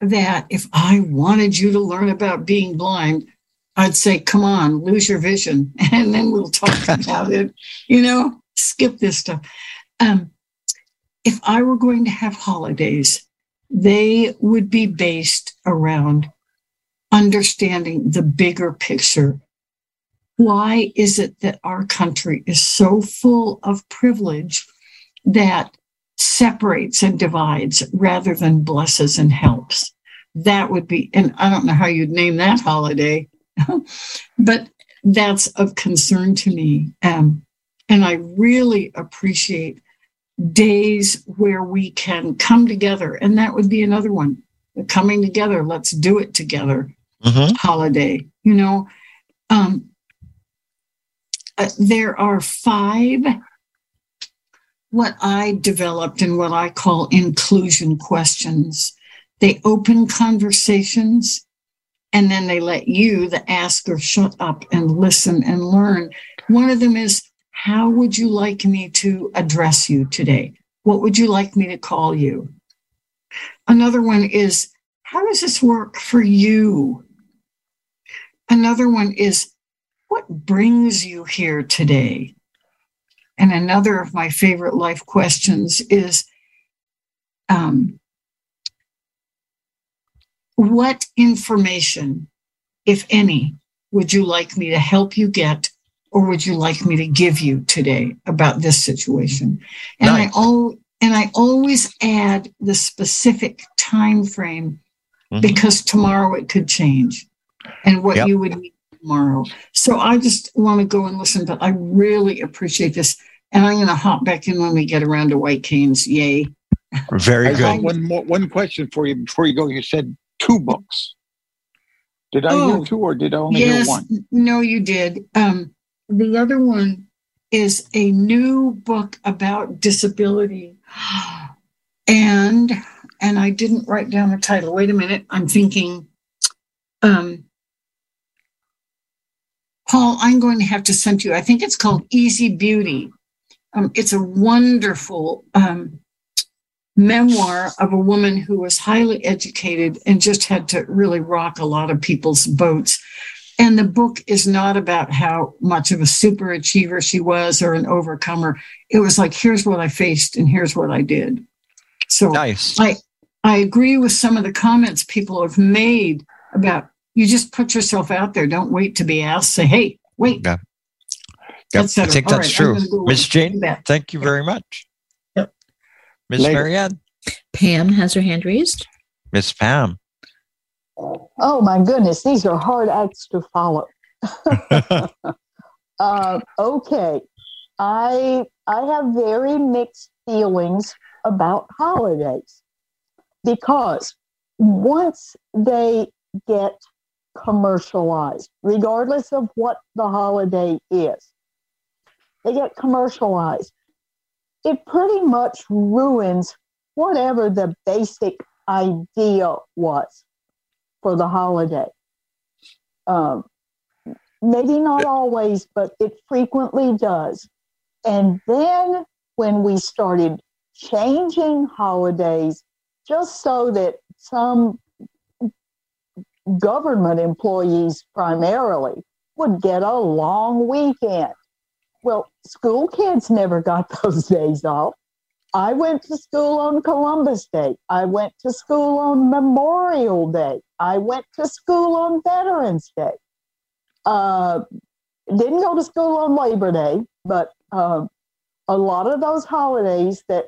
that if I wanted you to learn about being blind, I'd say, come on, lose your vision, and then we'll talk about it. You know, skip this stuff. If I were going to have holidays, they would be based around understanding the bigger picture. Why is it that our country is so full of privilege that separates and divides rather than blesses and helps? That would be, and I don't know how you'd name that holiday, but that's of concern to me. And I really appreciate days where we can come together. And that would be another one, coming together, let's do it together holiday. You know, there are five, what I developed and what I call inclusion questions. They open conversations, and then they let you, the asker, shut up and listen and learn. One of them is, how would you like me to address you today? What would you like me to call you? Another one is, how does this work for you? Another one is, what brings you here today? And another of my favorite life questions is, what information, if any, would you like me to help you get, or would you like me to give you today about this situation? And nice. I always add the specific time frame, because tomorrow it could change, and what you would need tomorrow. So I just want to go and listen, but I really appreciate this, and I'm going to hop back in when we get around to White Canes. Yay! Very good. One question for you before you go. You said 2 books. Did I hear 2 or did I only hear 1? No, you did. The other one is a new book about disability. And I didn't write down the title. Wait a minute. I'm thinking, Paul, I'm going to have to send you, I think it's called Easy Beauty. It's a wonderful memoir of a woman who was highly educated and just had to really rock a lot of people's boats. And the book is not about how much of a superachiever she was or an overcomer. It was like, here's what I faced and here's what I did. So nice. I agree with some of the comments people have made about, you just put yourself out there. Don't wait to be asked. Say, hey, wait. Yeah. Yep. I think that's true. Miss Jane, thank you very much. Miss Marianne. Pam has her hand raised. Miss Pam. Oh, my goodness. These are hard acts to follow. Okay. I have very mixed feelings about holidays, because once they get commercialized, regardless of what the holiday is, they get commercialized. It pretty much ruins whatever the basic idea was for the holiday. Maybe not always, but it frequently does. And then when we started changing holidays just so that some government employees primarily would get a long weekend, well, school kids never got those days off. I went to school on Columbus Day. I went to school on Memorial Day. I went to school on Veterans Day. Didn't go to school on Labor Day, but a lot of those holidays that,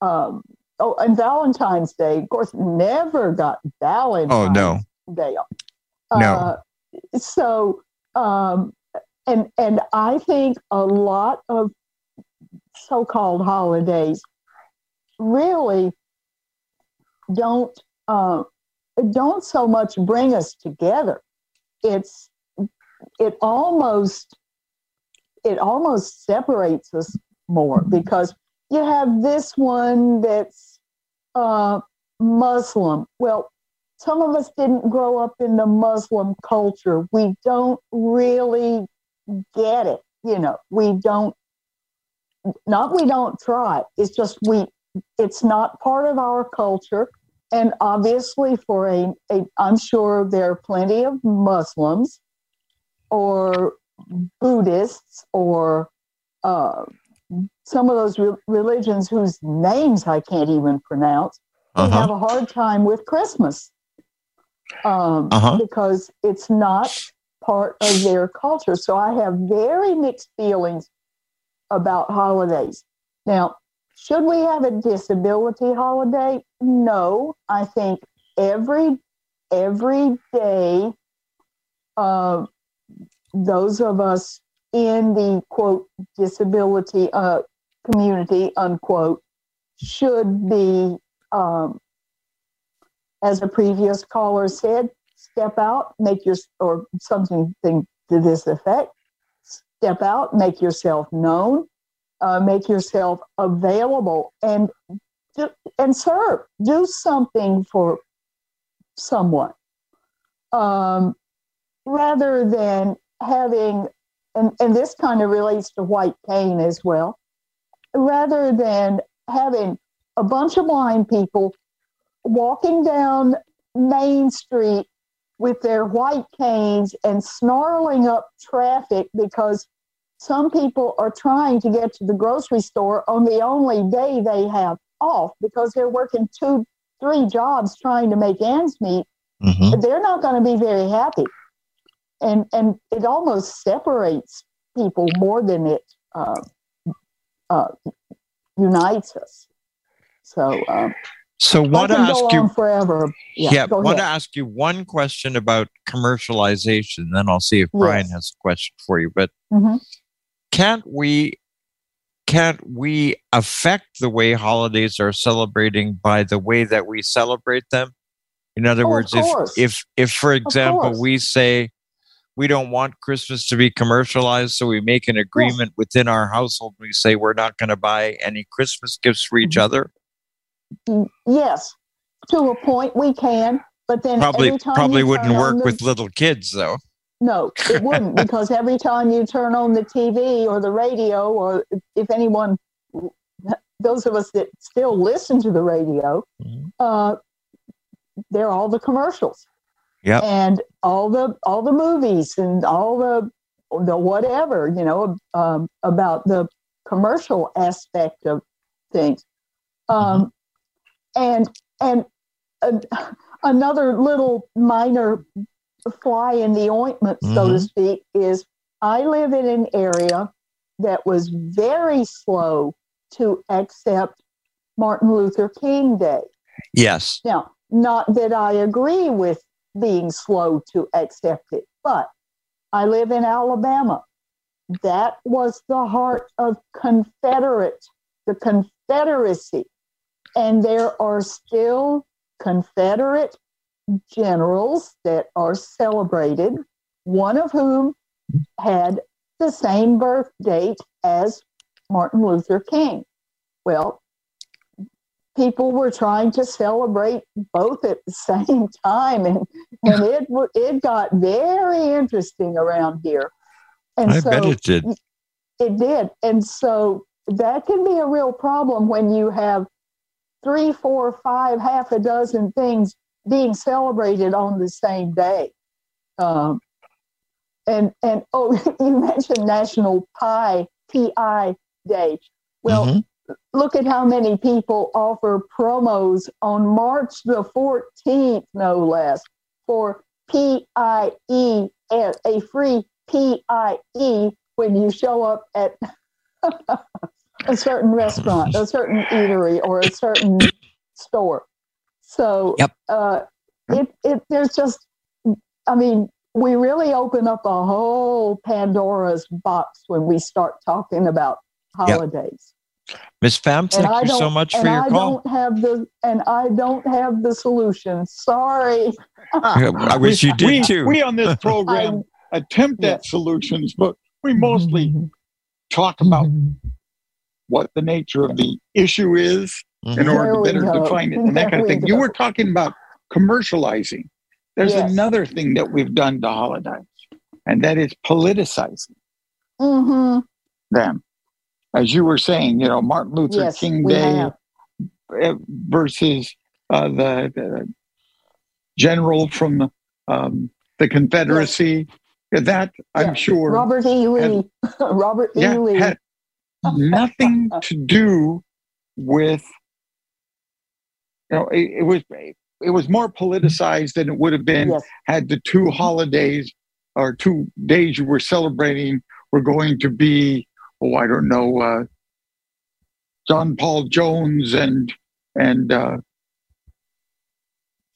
and Valentine's Day, of course, never got Valentine's Day off. No. So, And I think a lot of so-called holidays really don't so much bring us together. It almost separates us more, because you have this one that's Muslim. Well, some of us didn't grow up in the Muslim culture. We don't really get it, you know. We don't try. It's just it's not part of our culture. And obviously, for I'm sure there are plenty of Muslims or Buddhists or some of those religions whose names I can't even pronounce. They have a hard time with Christmas because it's not part of their culture. So I have very mixed feelings about holidays. Now, should we have a disability holiday? No. I think every day, those of us in the quote disability community, unquote, should be, as a previous caller said, step out, make your, or something to this effect, step out, make yourself known, make yourself available, and serve, do something for someone, rather than having, and this kind of relates to White Cane as well, rather than having a bunch of blind people walking down Main Street with their white canes and snarling up traffic because some people are trying to get to the grocery store on the only day they have off because they're working 2-3 jobs trying to make ends meet. Mm-hmm. They're not going to be very happy. And it almost separates people more than it unites us. So I want to ask you one question about commercialization, then I'll see if Bryan has a question for you. But can't we affect the way holidays are celebrating by the way that we celebrate them? In other words, if for example we say we don't want Christmas to be commercialized, so we make an agreement within our household. We say we're not going to buy any Christmas gifts for each other. Yes, to a point we can, but then probably wouldn't work with little kids, though. No, it wouldn't, because every time you turn on the TV or the radio, or if anyone, those of us that still listen to the radio, they're all the commercials. Yep. And all the movies and all the whatever, you know, about the commercial aspect of things. And another little minor fly in the ointment, so to speak, is I live in an area that was very slow to accept Martin Luther King Day. Yes. Now, not that I agree with being slow to accept it, but I live in Alabama. That was the heart of the Confederacy, and there are still Confederate generals that are celebrated, one of whom had the same birth date as Martin Luther King. Well, people were trying to celebrate both at the same time, and it got very interesting around here. And I bet it did. It did. And so that can be a real problem when you have 3, 4, 5, half a dozen things being celebrated on the same day. You mentioned National Pi Day. Well, look at how many people offer promos on March the 14th, no less, for PIE, a free PIE when you show up at a certain restaurant, a certain eatery, or a certain store. So there's just, I mean, we really open up a whole Pandora's box when we start talking about holidays. Ms. Pham, thank you so much for your call. I don't have the solution. Sorry. I wish you did too. We on this program attempt at solutions, but we mostly talk about what the nature of the issue is in order to better define it and that kind of thing. You were talking about commercializing. There's another thing that we've done to holidays, and that is politicizing them. As you were saying, you know, Martin Luther King Day versus the general from the Confederacy. That, I'm sure... Robert E. Lee. Had nothing to do with... You know, it was more politicized than it would have been had the two holidays or 2 days you were celebrating were going to be... I don't know, John Paul Jones and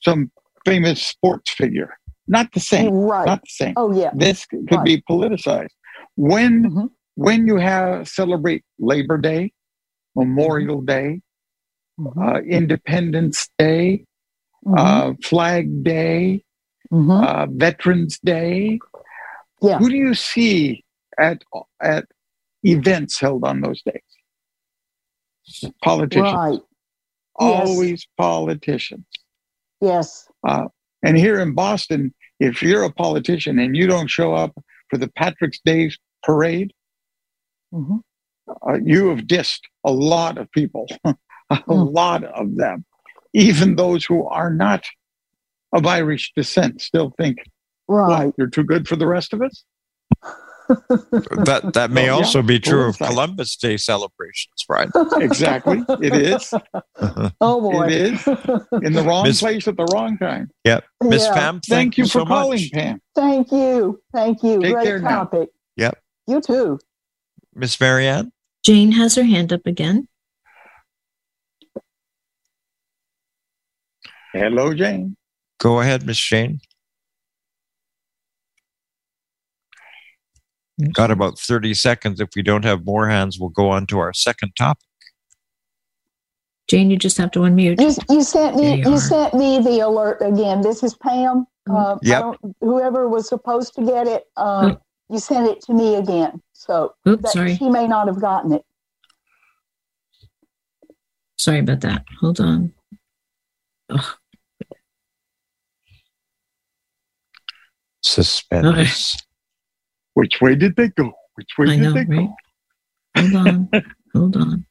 some famous sports figure. Not the same. Right. Not the same. Oh yeah. This could be politicized. When you have celebrate Labor Day, Memorial Day, Independence Day, Flag Day, Veterans Day. Yeah. Who do you see at events held on those days? Politicians. Right. Always yes. Politicians. Yes. And here in Boston, if you're a politician and you don't show up for the Patrick's Day parade, you have dissed a lot of people, lot of them. Even those who are not of Irish descent still think, right, you're too good for the rest of us. That may also be true of Columbus Day celebrations, right? Exactly. It is. Oh, boy. It is. In the wrong place at the wrong time. Yep. Miss Pam, thank you for calling, Pam. Thank you. Thank you. Great topic. Yep. You too. Miss Marianne? Jane has her hand up again. Hello, Jane. Go ahead, Miss Jane. Got about 30 seconds. If we don't have more hands, we'll go on to our second topic. Jane, you just have to unmute. You sent me. You sent me the alert again. This is Pam. Yep. Whoever was supposed to get it, you sent it to me again. So she may not have gotten it. Sorry about that. Hold on. Ugh. Suspense. Okay. Which way did they go? Which way did they go? Hold on. Hold on.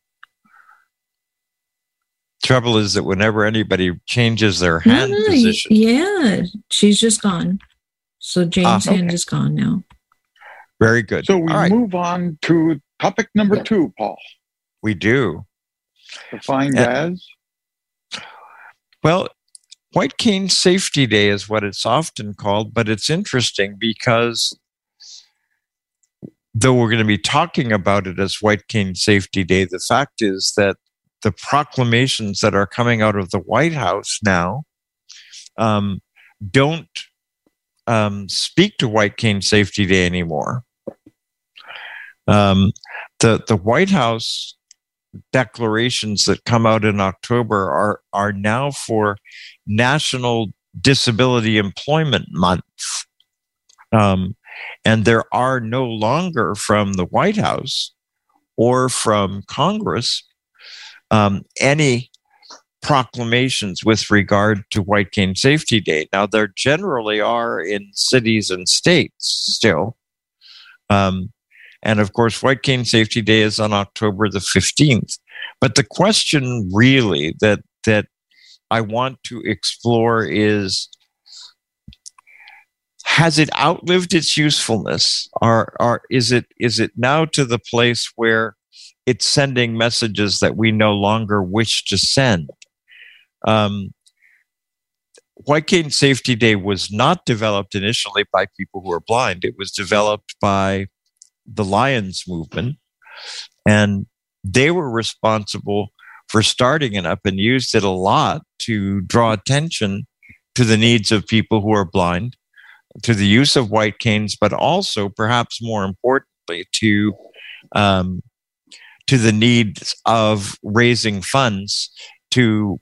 Trouble is that whenever anybody changes their hand position. Yeah. She's just gone. So Jane's hand is gone now. Very good. So we move on to topic number two, Paul. We do. Defined as? Well, White Cane Safety Day is what it's often called, but it's interesting because though we're going to be talking about it as White Cane Safety Day, the fact is that the proclamations that are coming out of the White House now don't speak to White Cane Safety Day anymore. The White House declarations that come out in October are now for National Disability Employment Month. And there are no longer from the White House or from Congress any proclamations with regard to White Cane Safety Day. Now, there generally are in cities and states still. And of course, White Cane Safety Day is on October the 15th. But the question really that I want to explore is, has it outlived its usefulness? Is it now to the place where it's sending messages that we no longer wish to send? White Cane Safety Day was not developed initially by people who are blind. It was developed by the Lions movement, and they were responsible for starting it up and used it a lot to draw attention to the needs of people who are blind, to the use of white canes, but also, perhaps more importantly, to the needs of raising funds to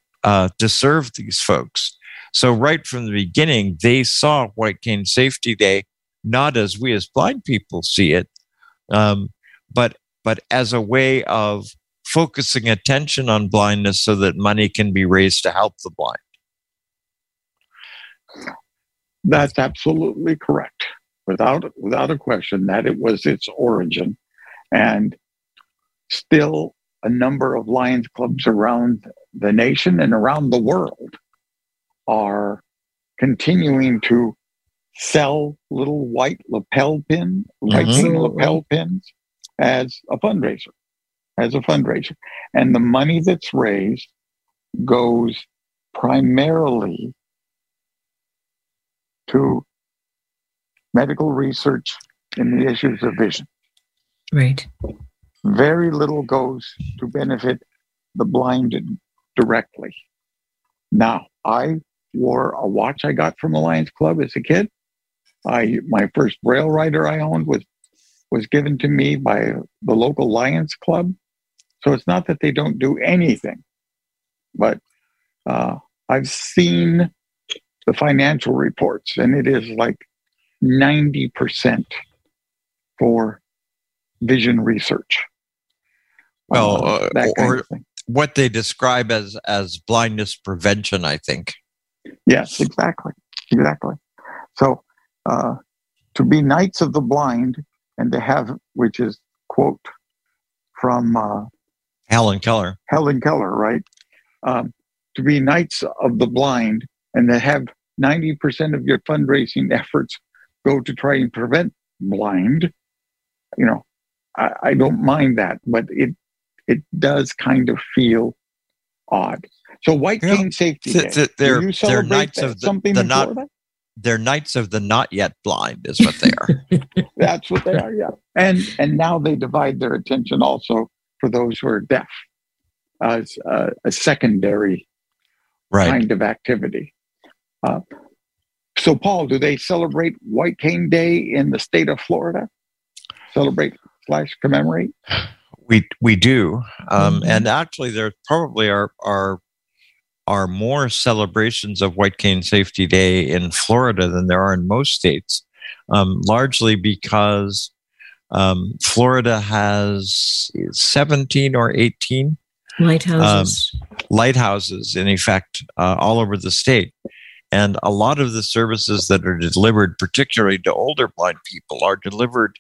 serve these folks. So right from the beginning, they saw White Cane Safety Day not as we as blind people see it, but as a way of focusing attention on blindness so that money can be raised to help the blind. That's absolutely correct, without a question, that it was its origin. And still a number of Lions clubs around the nation and around the world are continuing to sell little white lapel pins, lapel pins as a fundraiser. And the money that's raised goes primarily to medical research in the issues of vision. Right. Very little goes to benefit the blinded directly. Now, I wore a watch I got from the Lions Club as a kid. My first Braille writer I owned was given to me by the local Lions Club. So it's not that they don't do anything, but I've seen the financial reports, and it is like 90% for vision research. Well, or what they describe as blindness prevention, I think. Yes, exactly. Exactly. So to be Knights of the Blind and to have, which is quote from Helen Keller, right? To be Knights of the Blind and to have 90% of your fundraising efforts go to try and prevent blind, you know, I don't mind that, but it does kind of feel odd. So White Cane Safety Day. They're Knights of the Not. They're Knights of the Not Yet Blind is what they are. That's what they are, yeah. And now they divide their attention also for those who are deaf as a secondary kind of activity. So, Paul, do they celebrate White Cane Day in the state of Florida? Celebrate/commemorate? We do. And actually, there probably are more celebrations of White Cane Safety Day in Florida than there are in most states, largely because Florida has 17 or 18 lighthouses in effect, all over the state. And a lot of the services that are delivered, particularly to older blind people, are delivered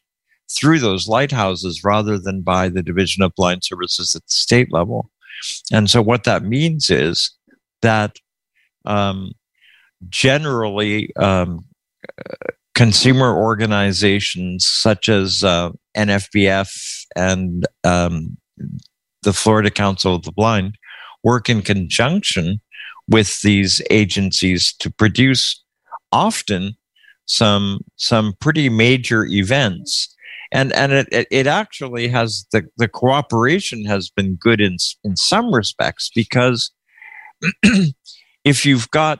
through those lighthouses rather than by the Division of Blind Services at the state level. And so what that means is that generally consumer organizations such as NFBF and the Florida Council of the Blind work in conjunction with these agencies to produce often some pretty major events. And it actually has the cooperation has been good in some respects, because if you've got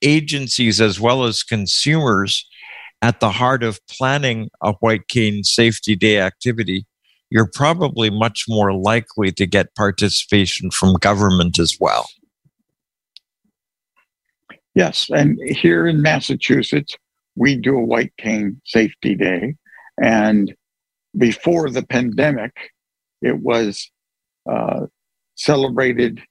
agencies as well as consumers at the heart of planning a White Cane Safety Day activity, you're probably much more likely to get participation from government as well. Yes, and here in Massachusetts, we do a White Cane Safety Day. And before the pandemic, it was celebrated,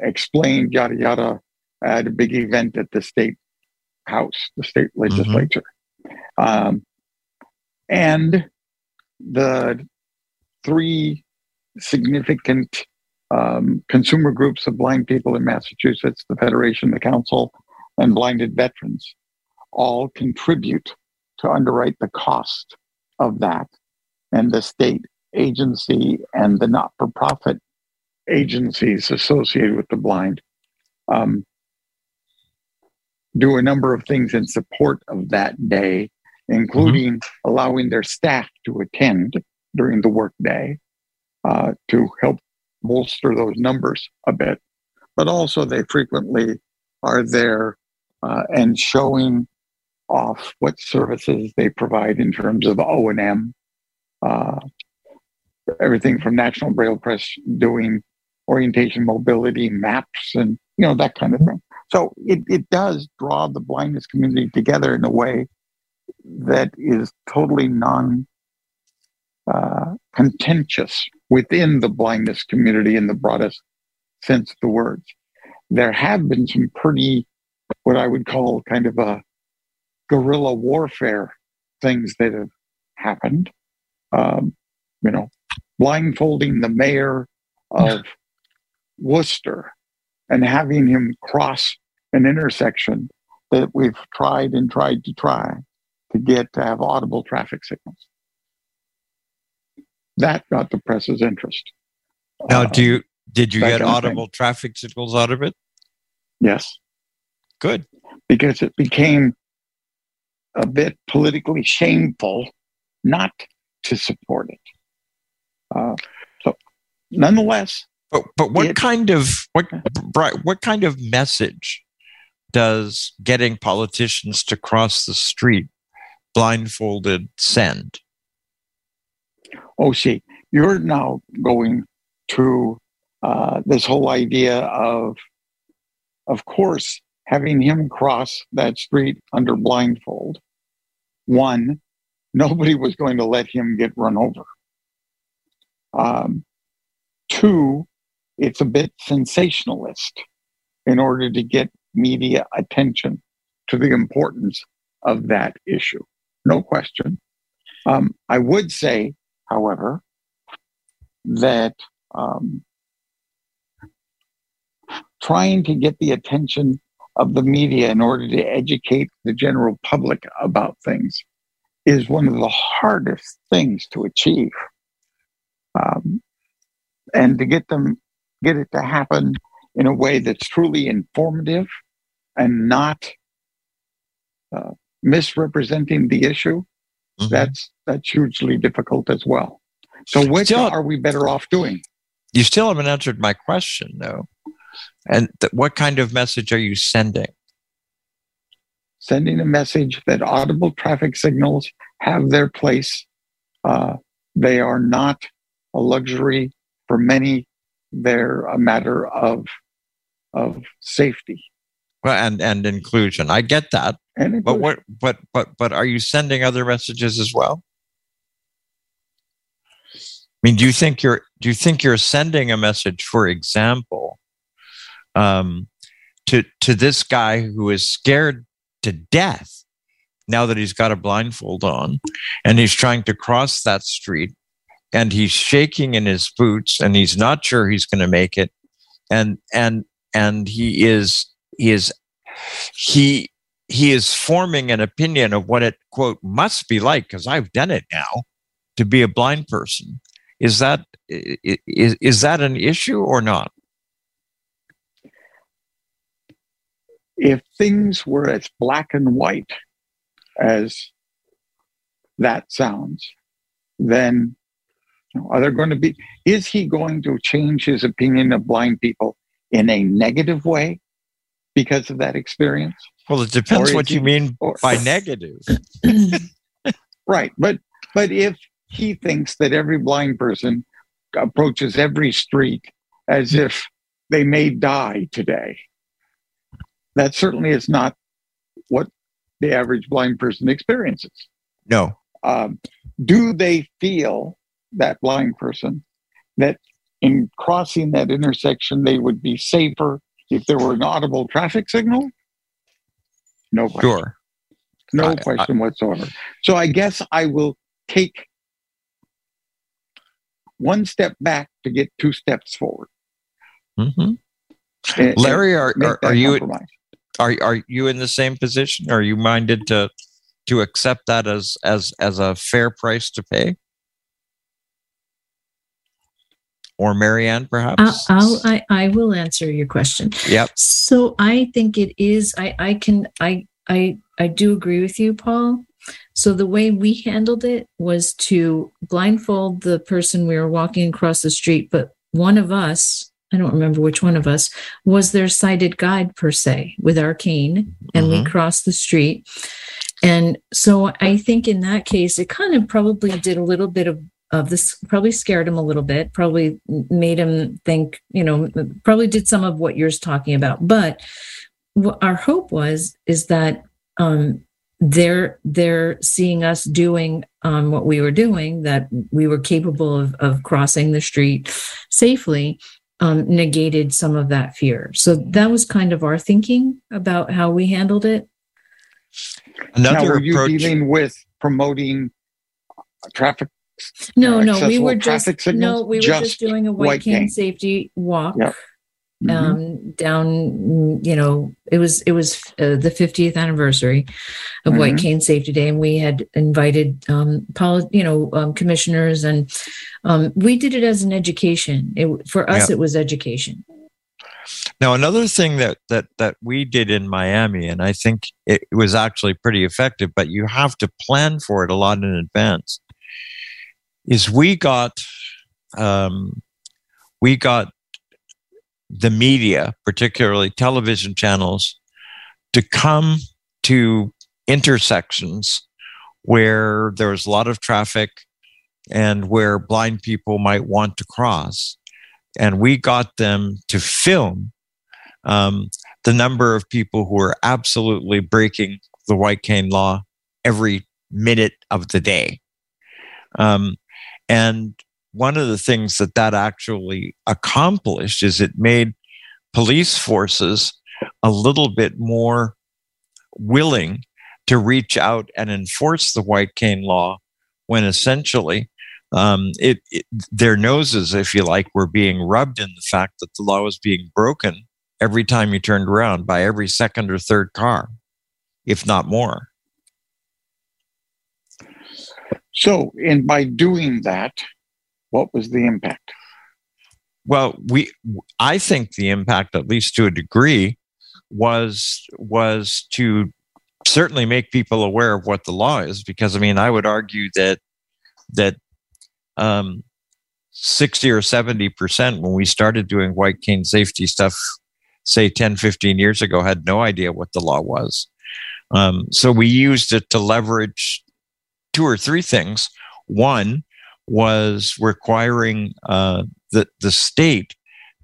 explained, yada, yada, at a big event at the state house, the state legislature. And the three significant consumer groups of blind people in Massachusetts, the Federation, the Council, and Blinded Veterans, all contribute to underwrite the cost of that, and the state agency and the not-for-profit agencies associated with the blind do a number of things in support of that day, including allowing their staff to attend during the workday to help bolster those numbers a bit. But also they frequently are there and showing off what services they provide in terms of O&M, everything from National Braille Press doing orientation, mobility, maps, and you know, that kind of thing. So it does draw the blindness community together in a way that is totally non-contentious within the blindness community in the broadest sense of the words. There have been some pretty, what I would call kind of a guerrilla warfare things that have happened, you know, blindfolding the mayor of Worcester and having him cross an intersection that we've tried to get to have audible traffic signals. That got the press's interest. Now, did you get audible traffic signals out of it? Yes. Good. Because it became a bit politically shameful not to support it. So, nonetheless, but what kind of message does getting politicians to cross the street blindfolded send? Oh, see, You're now going to this whole idea of course, having him cross that street under blindfold. One, nobody was going to let him get run over. Two, it's a bit sensationalist in order to get media attention to the importance of that issue. No question. I would say, however, that trying to get the attention of the media in order to educate the general public about things is one of the hardest things to achieve. And to get it to happen in a way that's truly informative and not misrepresenting the issue, mm-hmm. that's hugely difficult as well. So which are we better off doing? You still haven't answered my question, though. And what kind of message are you sending? Sending a message that audible traffic signals have their place. They are not a luxury for many. They're a matter of safety. Well, and inclusion. I get that. But what? But are you sending other messages as well? I mean, do you think you're sending a message, for example, to this guy who is scared to death now that he's got a blindfold on and he's trying to cross that street and he's shaking in his boots and he's not sure he's going to make it, and he is forming an opinion of what it, quote, must be like, because I've done it now, to be a blind person. Is that an issue or not? If things were as black and white as that sounds, then are there going to be? Is he going to change his opinion of blind people in a negative way because of that experience? Well, it depends what you mean by negative. Right, but if he thinks that every blind person approaches every street as if they may die today, that certainly is not what the average blind person experiences. No. Do they feel, that blind person, that in crossing that intersection they would be safer if there were an audible traffic signal? No question. Sure. No question whatsoever. So I guess I will take one step back to get two steps forward. Mm-hmm. Larry, are you in the same position? Are you minded to accept that as a fair price to pay? Or Marianne, perhaps? I will answer your question. Yep. So I think it is. I do agree with you, Paul. So the way we handled it was to blindfold the person we were walking across the street, but one of us, I don't remember which one of us, was their sighted guide per se with our cane, and mm-hmm. we crossed the street. And so I think in that case, it kind of probably did a little bit of this, probably scared him a little bit, probably made him think, probably did some of what you're talking about. But what our hope is that they're seeing us doing what we were doing, that we were capable of crossing the street safely, negated some of that fear. So that was kind of our thinking about how we handled it. Another approach. Were you dealing with promoting traffic? No, we were just doing a white cane safety walk. Yep. Mm-hmm. Down, it was the 50th anniversary of mm-hmm. White Cane Safety Day, and we had invited commissioners, and we did it as an education. For us, yep. It was education. Now, another thing that we did in Miami, and I think it was actually pretty effective, but you have to plan for it a lot in advance, is we got the media, particularly television channels, to come to intersections where there was a lot of traffic, and where blind people might want to cross. And we got them to film the number of people who were absolutely breaking the white cane law every minute of the day. And one of the things that that actually accomplished is it made police forces a little bit more willing to reach out and enforce the white cane law when essentially their noses, if you like, were being rubbed in the fact that the law was being broken every time you turned around by every second or third car, if not more. So, and by doing that, what was the impact? Well, I think the impact, at least to a degree, was to certainly make people aware of what the law is, because, I mean, I would argue that 60 or 70% when we started doing white cane safety stuff, say 10, 15 years ago, had no idea what the law was. So we used it to leverage two or three things. One was requiring the state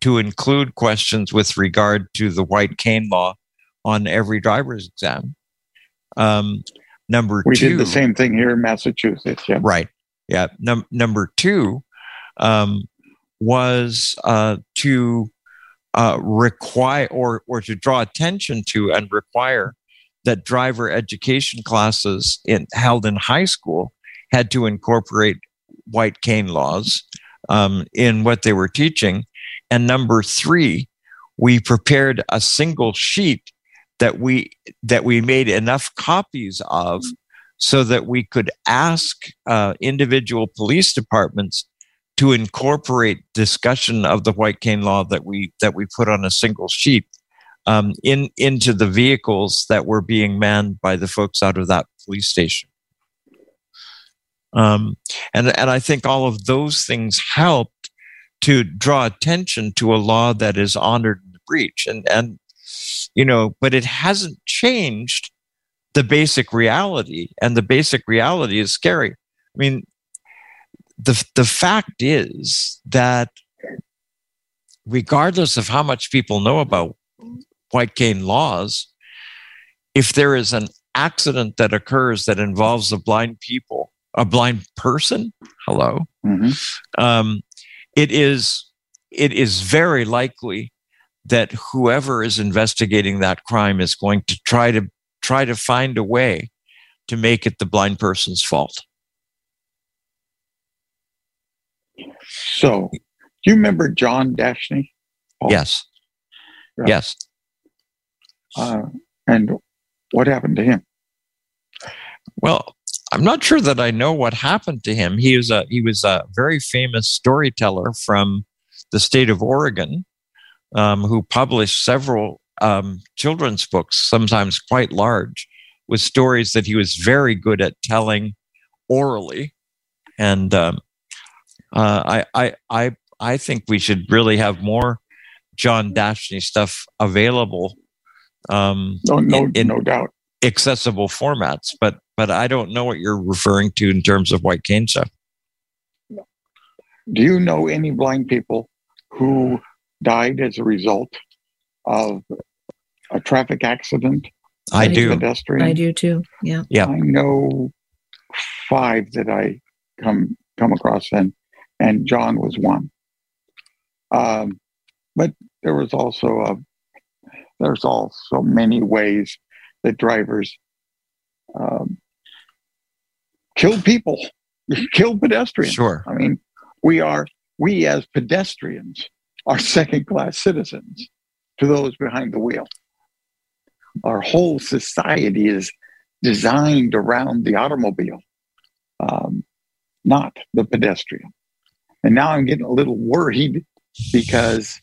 to include questions with regard to the white cane law on every driver's exam. Number two. We did the same thing here in Massachusetts. Yeah. Right. Yeah. Number two was to require or to draw attention to and require that driver education classes held in high school had to incorporate white cane laws in what they were teaching. And number three, we prepared a single sheet that we made enough copies of so that we could ask individual police departments to incorporate discussion of the white cane law that we put on a single sheet into the vehicles that were being manned by the folks out of that police station. And I think all of those things helped to draw attention to a law that is honored in the breach. And you know, but it hasn't changed the basic reality, and the basic reality is scary. I mean, the fact is that regardless of how much people know about white cane laws, if there is an accident that occurs that involves a blind person, it is very likely that whoever is investigating that crime is going to try to find a way to make it the blind person's fault. So, do you remember John Dashney? Paul? Yes. Right. Yes. And what happened to him? Well, I'm not sure that I know what happened to him. He was a very famous storyteller from the state of Oregon, who published several children's books, sometimes quite large, with stories that he was very good at telling orally. And I think we should really have more John Dashney stuff available. No doubt, accessible formats. But I don't know what you're referring to in terms of white cane stuff. Do you know any blind people who died as a result of a traffic accident? I do. Pedestrian? I do too. Yeah. I know 5 that I come across, and John was one. But there was also there's also many ways that drivers kill people, kill pedestrians. Sure. I mean, we as pedestrians are second-class citizens to those behind the wheel. Our whole society is designed around the automobile, not the pedestrian. And now I'm getting a little worried because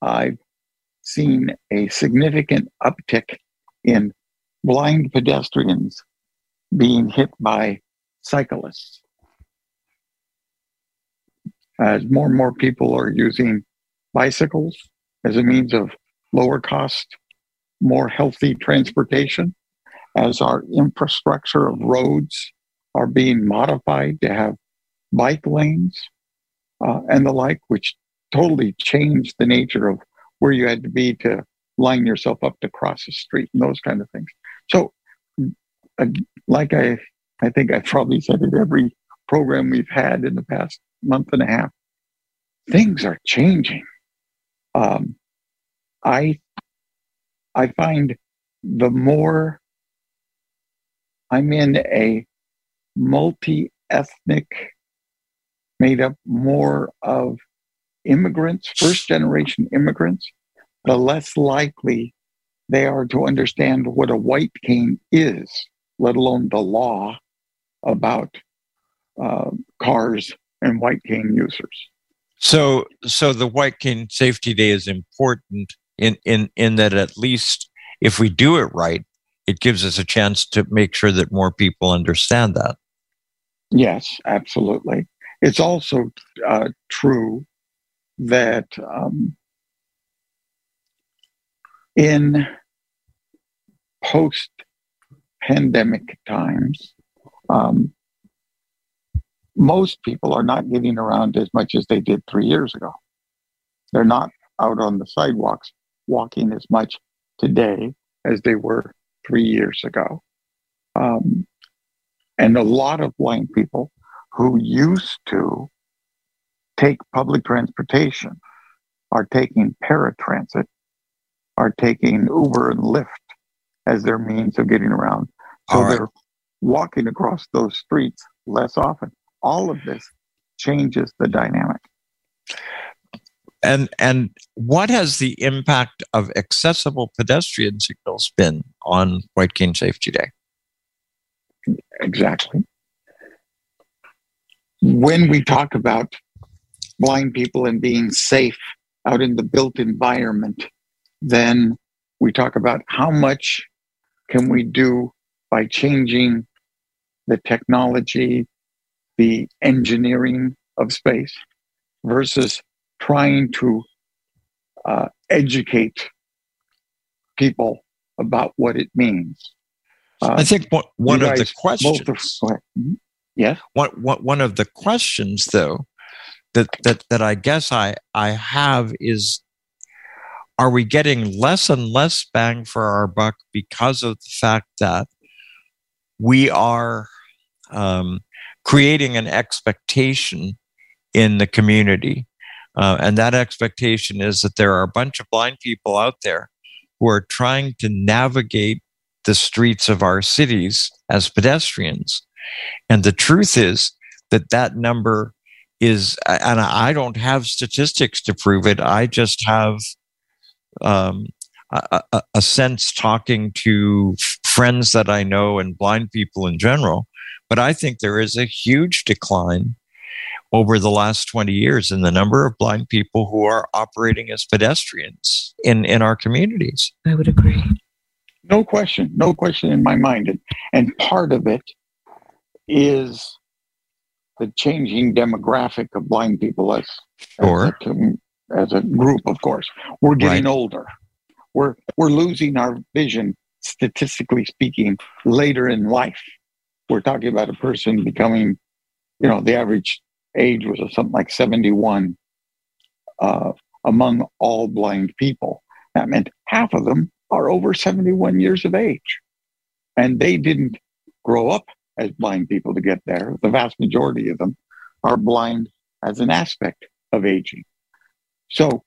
I've seen a significant uptick in blind pedestrians being hit by cyclists. As more and more people are using bicycles as a means of lower cost, more healthy transportation, as our infrastructure of roads are being modified to have bike lanes, and the like, which totally changed the nature of where you had to be to line yourself up to cross the street and those kind of things. So like I think I've probably said it every program we've had in the past month and a half, things are changing. I find the more I'm in a multi-ethnic, made up more of immigrants, first-generation immigrants, the less likely they are to understand what a white cane is, let alone the law about cars and white cane users. So the White Cane Safety Day is important in that at least if we do it right, it gives us a chance to make sure that more people understand that. Yes, absolutely. It's also true that in post-pandemic times, most people are not getting around as much as they did 3 years ago. They're not out on the sidewalks walking as much today as they were 3 years ago. And a lot of blind people who used to take public transportation are taking paratransit, are taking Uber and Lyft as their means of getting around. So they're walking across those streets less often. All of this changes the dynamic. And what has the impact of accessible pedestrian signals been on White Cane Safety Day? Exactly. When we talk about blind people and being safe out in the built environment, then we talk about how much can we do by changing the technology, the engineering of space, versus trying to educate people about what it means. I think one of the questions, one of the questions, though, that I guess I have is, are we getting less and less bang for our buck because of the fact that we are creating an expectation in the community? And that expectation is that there are a bunch of blind people out there who are trying to navigate the streets of our cities as pedestrians. And the truth is that that number is, and I don't have statistics to prove it, I just have a sense talking to friends that I know and blind people in general. But I think there is a huge decline over the last 20 years in the number of blind people who are operating as pedestrians in our communities. I would agree. No question in my mind. And part of it is the changing demographic of blind people as a group, of course. We're getting older. We're losing our vision, statistically speaking, later in life. We're talking about a person becoming, the average age was something like 71 among all blind people. That meant half of them are over 71 years of age. And they didn't grow up as blind people to get there. The vast majority of them are blind as an aspect of aging. So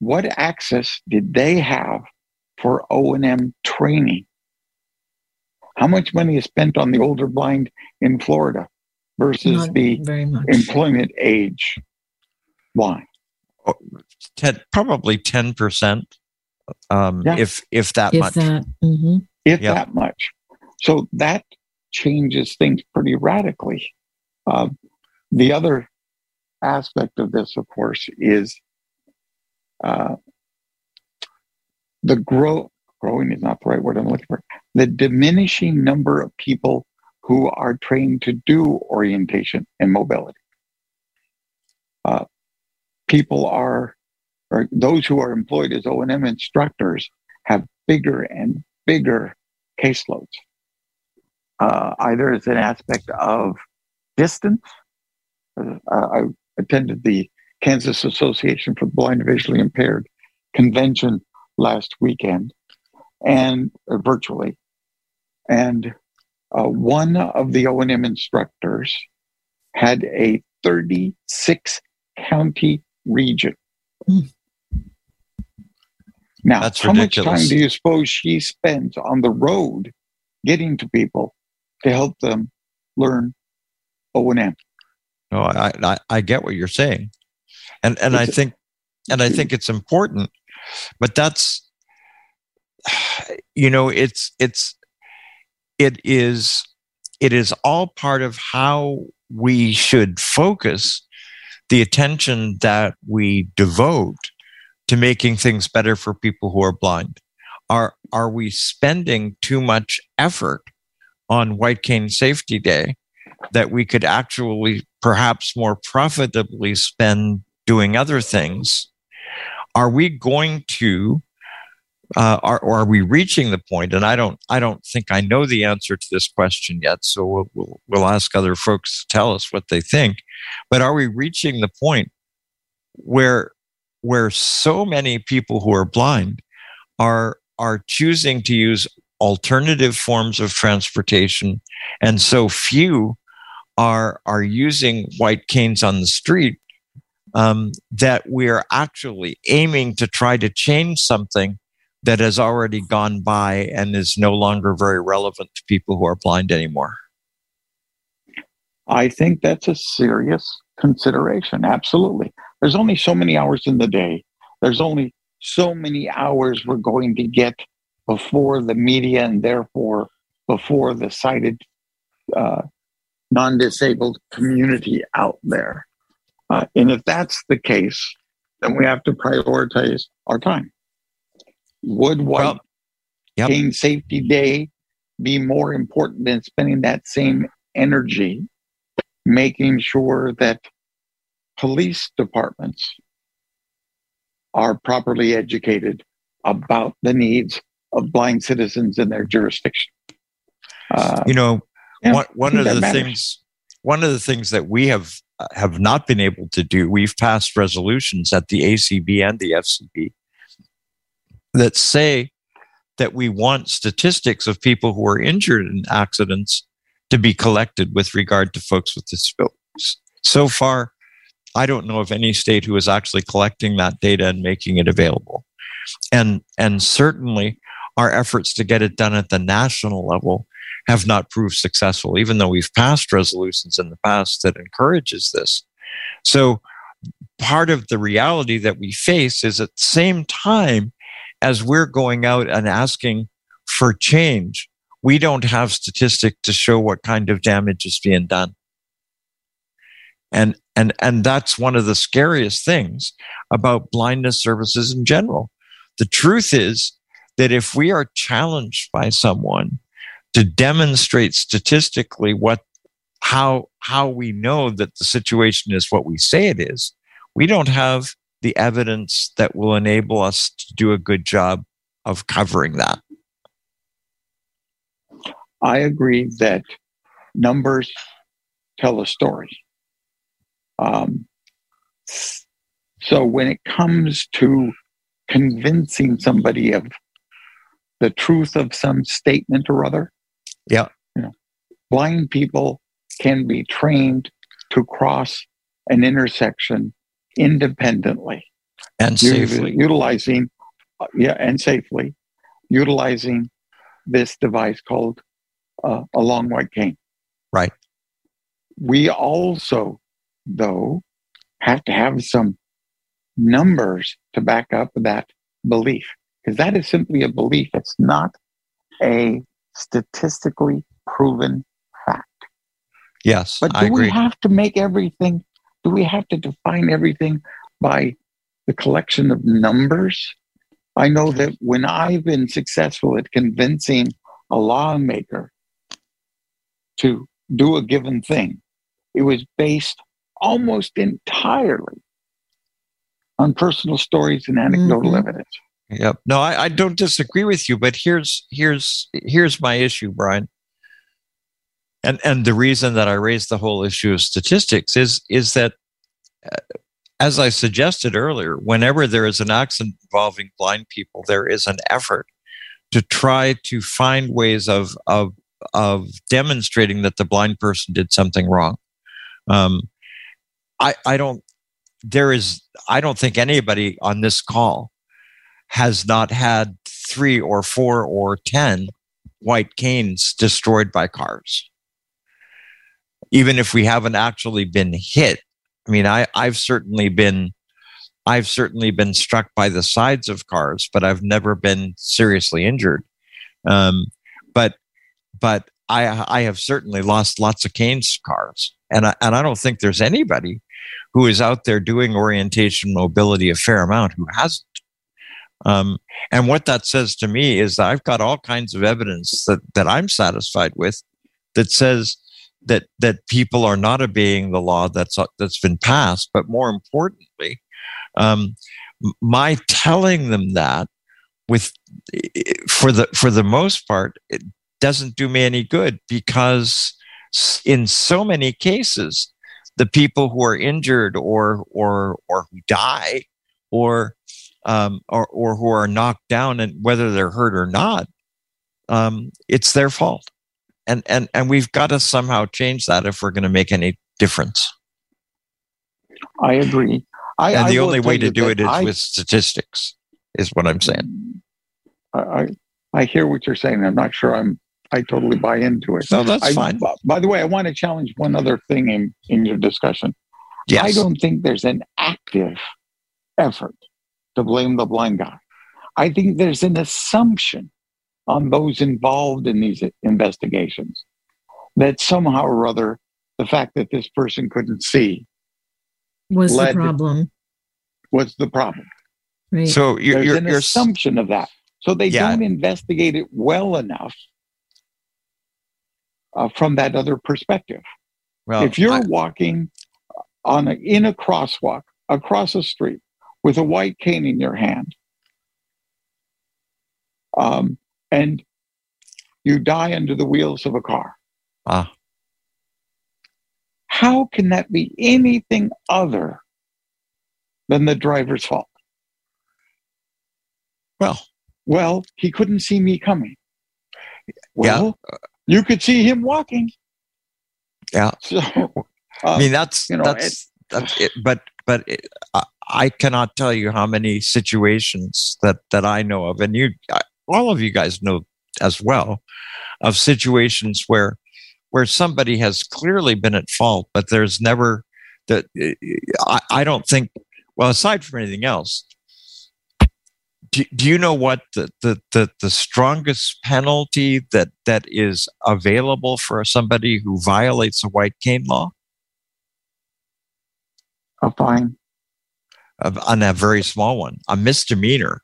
what access did they have for O&M training? How much money is spent on the older blind in Florida versus the employment age blind? Probably 10%, if that much. That, mm-hmm. That much. So that changes things pretty radically. The other aspect of this, of course, is the growth. Growing is not the right word I'm looking for. The diminishing number of people who are trained to do orientation and mobility. Those who are employed as O&M instructors have bigger and bigger caseloads, either as an aspect of distance I attended the Kansas Association for the Blind and Visually Impaired convention last weekend, and virtually. And one of the O&M instructors had a 36-county region. Now, that's ridiculous. How much time do you suppose she spends on the road getting to people to help them learn O&M? No, I get what you're saying, and I think it's important, but that's, you know, it is all part of how we should focus the attention that we devote to making things better for people who are blind. Are we spending too much effort on White Cane Safety Day that we could actually perhaps more profitably spend doing other things? Are we going to, are we reaching the point? And I don't think I know the answer to this question yet. So we'll ask other folks to tell us what they think. But are we reaching the point where so many people who are blind are choosing to use alternative forms of transportation, and so few are using white canes on the street, that we're actually aiming to try to change something that has already gone by and is no longer very relevant to people who are blind anymore? I think that's a serious consideration, absolutely. There's only so many hours in the day. There's only so many hours we're going to get before the media and therefore before the sighted non-disabled community out there. And if that's the case, then we have to prioritize our time. Would White Cane Safety Day be more important than spending that same energy making sure that police departments are properly educated about the needs of blind citizens in their jurisdiction? You know, one of the things that we have not been able to do, we've passed resolutions at the ACB and the FCB that say that we want statistics of people who are injured in accidents to be collected with regard to folks with disabilities. So far, I don't know of any state who is actually collecting that data and making it available. And certainly our efforts to get it done at the national level have not proved successful, even though we've passed resolutions in the past that encourages this. So part of the reality that we face is at the same time as we're going out and asking for change, we don't have statistics to show what kind of damage is being done. And that's one of the scariest things about blindness services in general. The truth is that if we are challenged by someone to demonstrate statistically how we know that the situation is what we say it is, we don't have the evidence that will enable us to do a good job of covering that. I agree that numbers tell a story. So when it comes to convincing somebody of the truth of some statement or other, you know, blind people can be trained to cross an intersection independently and safely, utilizing this device called a long white cane. Right. We also, though, have to have some numbers to back up that belief, because that is simply a belief. It's not a statistically proven fact. Yes, but I agree. We have to make everything? Do we have to define everything by the collection of numbers? I know that when I've been successful at convincing a lawmaker to do a given thing, it was based almost entirely on personal stories and anecdotal evidence. Yep. No, I don't disagree with you, but here's my issue, Bryan. And the reason that I raised the whole issue of statistics is that, as I suggested earlier, whenever there is an accident involving blind people, there is an effort to try to find ways of demonstrating that the blind person did something wrong. I don't think anybody on this call has not had 3 or 4 or 10 white canes destroyed by cars. Even if we haven't actually been hit, I mean, I've certainly been struck by the sides of cars, but I've never been seriously injured. But I have certainly lost lots of canes cars, and I don't think there's anybody who is out there doing orientation mobility a fair amount who hasn't. And what that says to me is that I've got all kinds of evidence that I'm satisfied with that says that people are not obeying the law that's been passed. But more importantly, my telling them that for the most part, it doesn't do me any good, because in so many cases, the people who are injured or who die or who are knocked down, and whether they're hurt or not, it's their fault. And we've got to somehow change that if we're going to make any difference. I agree. And the only way to do it is with statistics, is what I'm saying. I hear what you're saying. I'm not sure I totally buy into it. No, that's fine. By the way, I want to challenge one other thing in your discussion. Yes. I don't think there's an active effort to blame the blind guy. I think there's an assumption on those involved in these investigations that somehow or other the fact that this person couldn't see was the problem. Right. So there's an assumption of that. So they don't investigate it well enough from that other perspective. Well, if you're walking in a crosswalk across a street with a white cane in your hand, and you die under the wheels of a car. How can that be anything other than the driver's fault? Well, he couldn't see me coming. Well, you could see him walking. Yeah. So, I mean, I cannot tell you how many situations that I know of, and all of you guys know as well, of situations where somebody has clearly been at fault, but there's never that. I don't think. Well, aside from anything else, do you know what the strongest penalty that is available for somebody who violates the white cane law? A fine. On a very small one, a misdemeanor.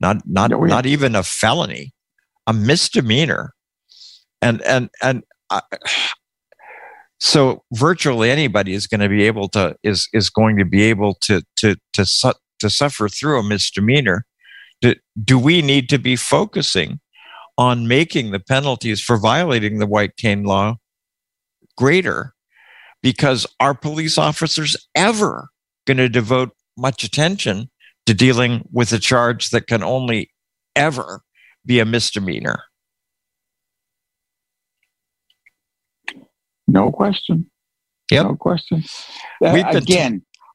Not even a felony, a misdemeanor, and so virtually anybody is going to be able to suffer through a misdemeanor. Do we need to be focusing on making the penalties for violating the white cane law greater? Because are police officers ever going to devote much attention to dealing with a charge that can only ever be a misdemeanor? No question. Yep. No question.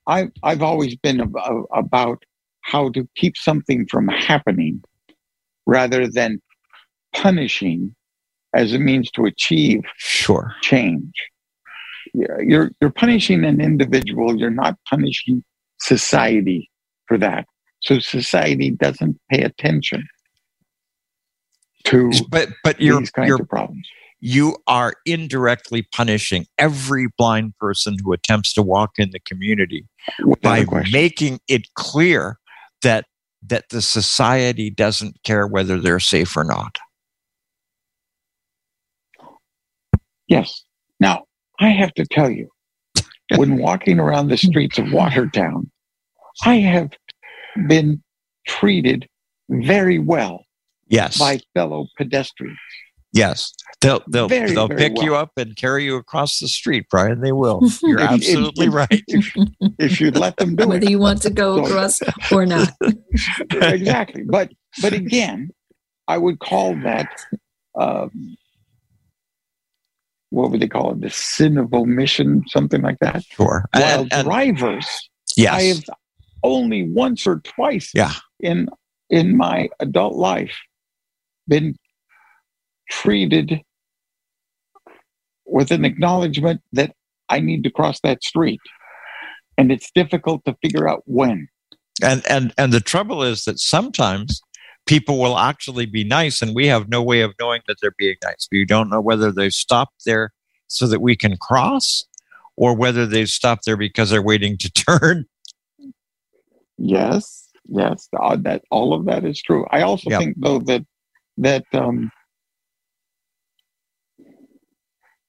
I've always been about how to keep something from happening rather than punishing as a means to achieve change. You're punishing an individual. You're not punishing society for that. So society doesn't pay attention to these kinds of problems. You are indirectly punishing every blind person who attempts to walk in the community by making it clear that the society doesn't care whether they're safe or not. Yes. Now, I have to tell you, when walking around the streets of Watertown, I have been treated very well by fellow pedestrians. Yes. They'll pick you up and carry you across the street, Bryan. They will. You're absolutely right. If you let them do it. Whether you want to go across or not. Exactly. But again, I would call that, what would they call it? The sin of omission, something like that. Sure. While drivers, yes. I have only once or twice in my adult life been treated with an acknowledgement that I need to cross that street, and it's difficult to figure out when. And the trouble is that sometimes people will actually be nice, and we have no way of knowing that they're being nice. We don't know whether they've stopped there so that we can cross, or whether they've stopped there because they're waiting to turn. Yes, that all of that is true. I also think, though, that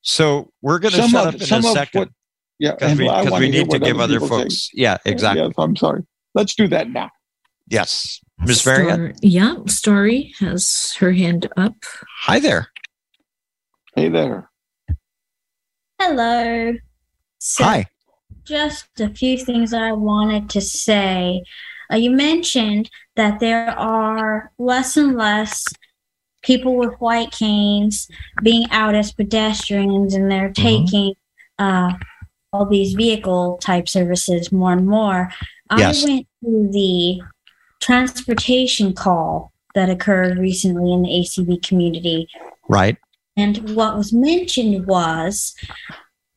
so we're going to shut up in a second because we need to give other folks. Say. Yeah, exactly. Yes, I'm sorry. Let's do that now. Yes. Ms. Marianne? Yeah, Story has her hand up. Hi there. Hey there. Hello. So, hi. Just a few things I wanted to say. You mentioned that there are less and less people with white canes being out as pedestrians, and they're taking all these vehicle type services more and more. Yes. I went to the transportation call that occurred recently in the ACB community. Right. And what was mentioned was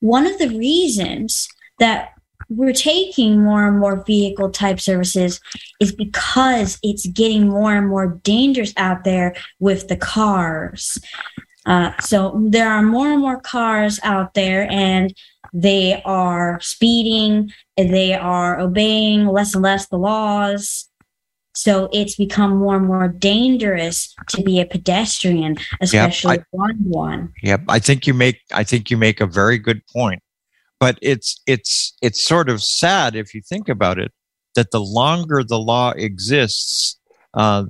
one of the reasons that we're taking more and more vehicle type services is because it's getting more and more dangerous out there with the cars. So there are more and more cars out there, and they are speeding, they are obeying less and less the laws. So it's become more and more dangerous to be a pedestrian, especially one. Yep, I think you make a very good point. But it's sort of sad if you think about it that the longer the law exists, the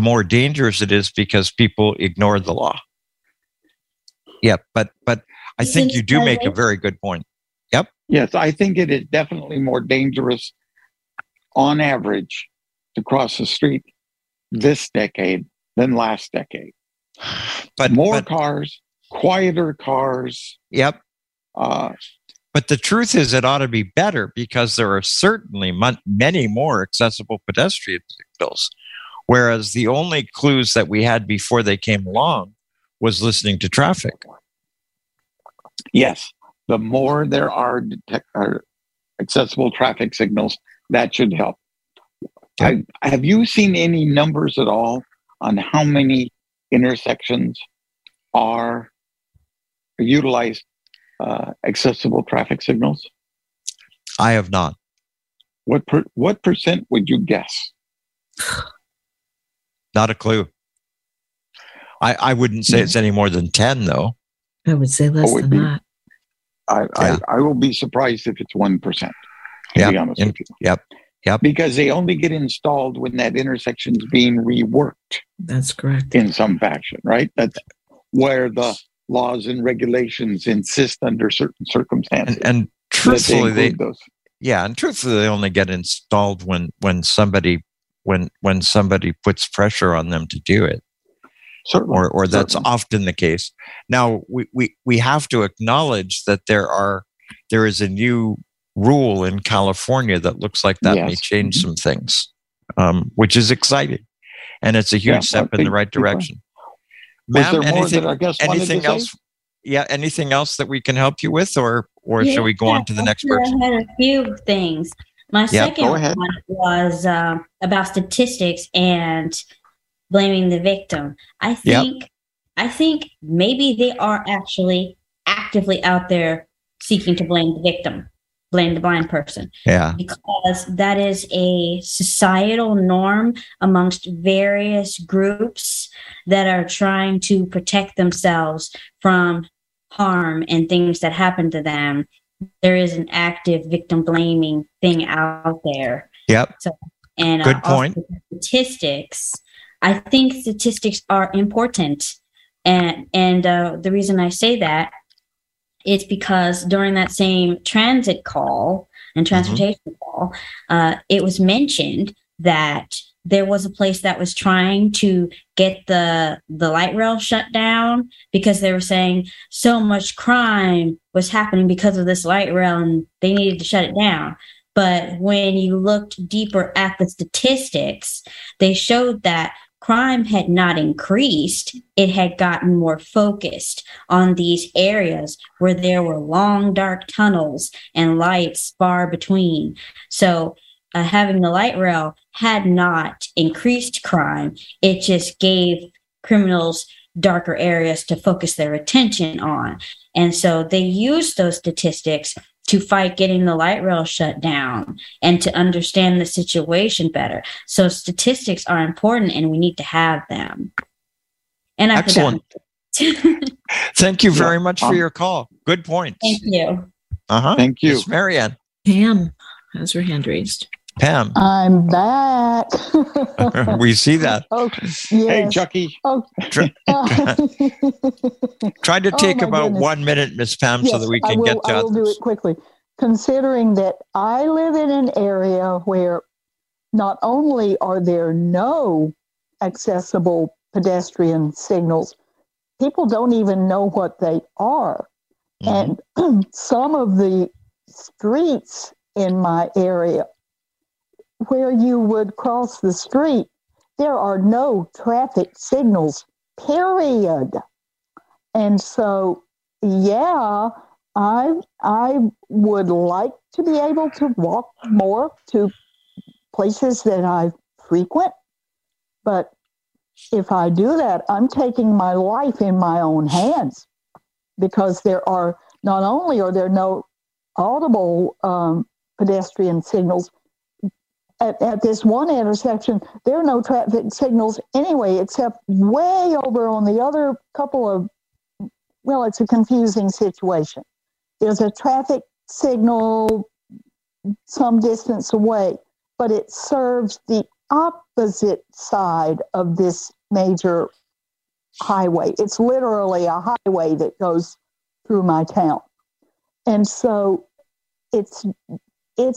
more dangerous it is because people ignore the law. Yeah, but I think you do make a very good point. Yep. Yes, I think it is definitely more dangerous on average to cross the street this decade than last decade. But more cars, quieter cars. Yep. But the truth is it ought to be better because there are certainly many more accessible pedestrian signals, whereas the only clues that we had before they came along was listening to traffic. Yes. The more there are accessible traffic signals, that should help. Have you seen any numbers at all on how many intersections are utilized accessible traffic signals? I have not. What percent would you guess? Not a clue. I wouldn't say it's any more than 10, though. I would say less than that. I will be surprised if it's 1%. To be honest with you. Yep. Because they only get installed when that intersection is being reworked. That's correct. In some fashion, right? That's where the laws and regulations insist under certain circumstances, and truthfully, they only get installed when somebody puts pressure on them to do it. Certainly, or that's often the case. Now, we have to acknowledge that there is a new rule in California that looks like that may change some things, which is exciting, and it's a huge step in the right direction. Ma'am, was there anything, more that our guest anything to else? Say? Yeah, anything else that we can help you with, or shall we go on to the next person? I had a few things. My second one was about statistics and blaming the victim. I think maybe they are actually actively out there seeking to blame the victim, blame the blind person. Yeah, because that is a societal norm amongst various groups that are trying to protect themselves from harm and things that happen to them. There is an active victim blaming thing out there. Yep. So, and good point. Statistics. I think statistics are important And the reason I say that is because during that same transit call and transportation call, it was mentioned that there was a place that was trying to get the light rail shut down because they were saying so much crime was happening because of this light rail and they needed to shut it down. But when you looked deeper at the statistics, they showed that crime had not increased. It had gotten more focused on these areas where there were long, dark tunnels and lights far between. So having the light rail had not increased crime. It just gave criminals darker areas to focus their attention on. And so they used those statistics to fight getting the light rail shut down and to understand the situation better. So statistics are important and we need to have them. And I Excellent. Thank you very much for your call. Good point. Thank you. Thank you. Yes, Marianne. Pam has her hand raised. Pam. I'm back. We see that. Oh, yes. Hey, Chucky. Oh. Try to take about 1 minute, Miss Pam, so that we can get to others. I will do it quickly. Considering that I live in an area where not only are there no accessible pedestrian signals, people don't even know what they are. Mm-hmm. And some of the streets in my area where you would cross the street, there are no traffic signals, period. And so, I would like to be able to walk more to places that I frequent. But if I do that, I'm taking my life in my own hands because there are, not only are there no audible pedestrian signals, At this one intersection, there are no traffic signals anyway, except way over on the other couple of, well, it's a confusing situation. There's a traffic signal some distance away, but it serves the opposite side of this major highway. It's literally a highway that goes through my town. And so it's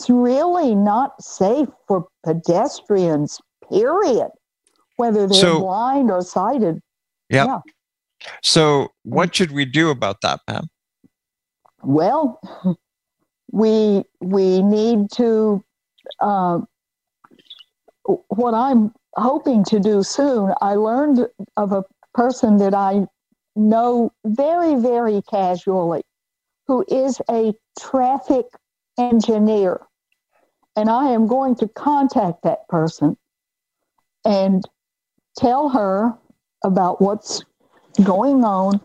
really not safe for pedestrians, period, whether they're blind or sighted. Yep. Yeah. So what should we do about that, Pam? Well, we need to, what I'm hoping to do soon, I learned of a person that I know very, very casually, who is a traffic engineer, and I am going to contact that person and tell her about what's going on,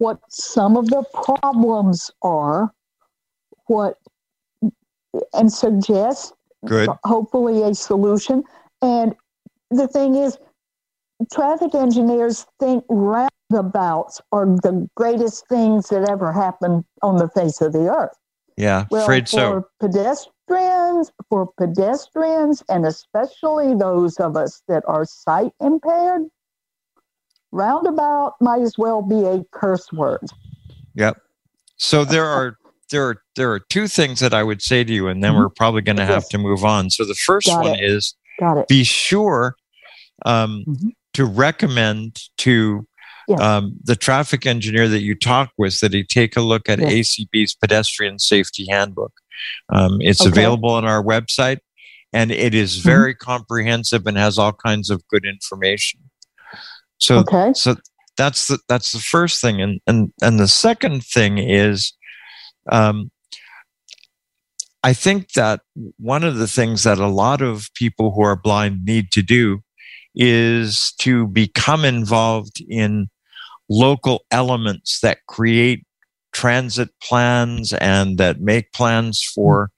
what some of the problems are, and suggest hopefully a solution. And the thing is, traffic engineers think roundabouts are the greatest things that ever happened on the face of the earth. Yeah, well, afraid so. For pedestrians, and especially those of us that are sight impaired, roundabout might as well be a curse word. Yep. So there are two things that I would say to you, and then we're probably going to have to move on. So the first is be sure to recommend to the traffic engineer that you talk with, that he take a look at ACB's Pedestrian Safety Handbook. It's available on our website, and it is very comprehensive and has all kinds of good information. So, so that's the first thing, and the second thing is, I think that one of the things that a lot of people who are blind need to do is to become involved in local elements that create transit plans and that make plans for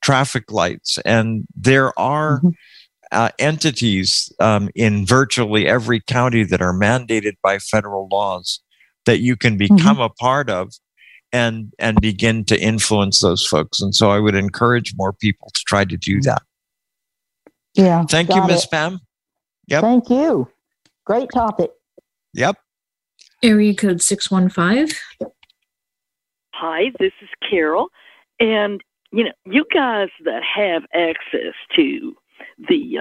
traffic lights. And there are entities in virtually every county that are mandated by federal laws that you can become a part of and begin to influence those folks. And so I would encourage more people to try to do that. Yeah. Thank you, Miss Pam. Yep. Thank you. Great topic. Yep. Area code 615. Hi, this is Carol. And, you know, you guys that have access to the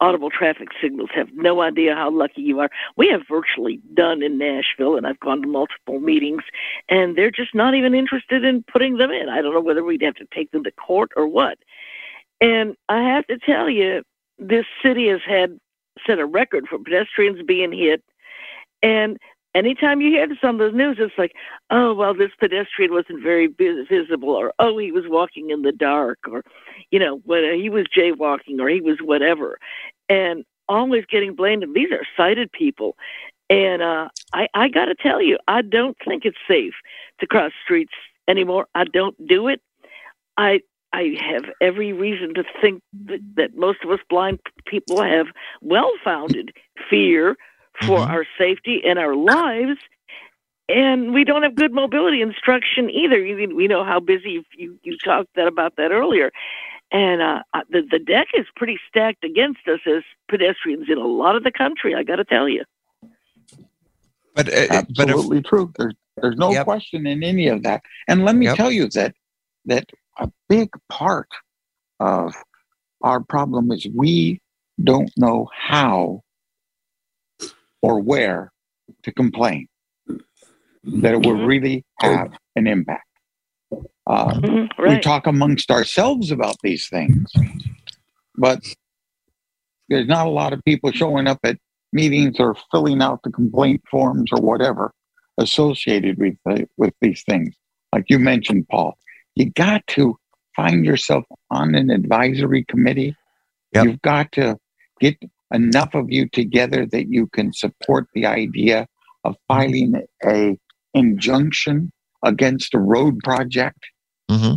audible traffic signals have no idea how lucky you are. We have virtually done in Nashville, and I've gone to multiple meetings, and they're just not even interested in putting them in. I don't know whether we'd have to take them to court or what. And I have to tell you, this city has set a record for pedestrians being hit. And anytime you hear this on the news, it's like, oh, well, this pedestrian wasn't very visible, or, oh, he was walking in the dark, or, you know, he was jaywalking, or he was whatever. And always getting blamed. And these are sighted people. And I got to tell you, I don't think it's safe to cross streets anymore. I don't do it. I have every reason to think that most of us blind people have well-founded fear for our safety and our lives, and we don't have good mobility instruction either. We know how busy you talked about that earlier. And the deck is pretty stacked against us as pedestrians in a lot of the country, I got to tell you. But absolutely true. There's no question in any of that. And let me tell you that a big part of our problem is we don't know how or where to complain that it will really have an impact. We talk amongst ourselves about these things, but there's not a lot of people showing up at meetings or filling out the complaint forms or whatever associated with these things. Like you mentioned, Paul, you got to find yourself on an advisory committee. Yep. You've got to get enough of you together that you can support the idea of filing an injunction against a road project.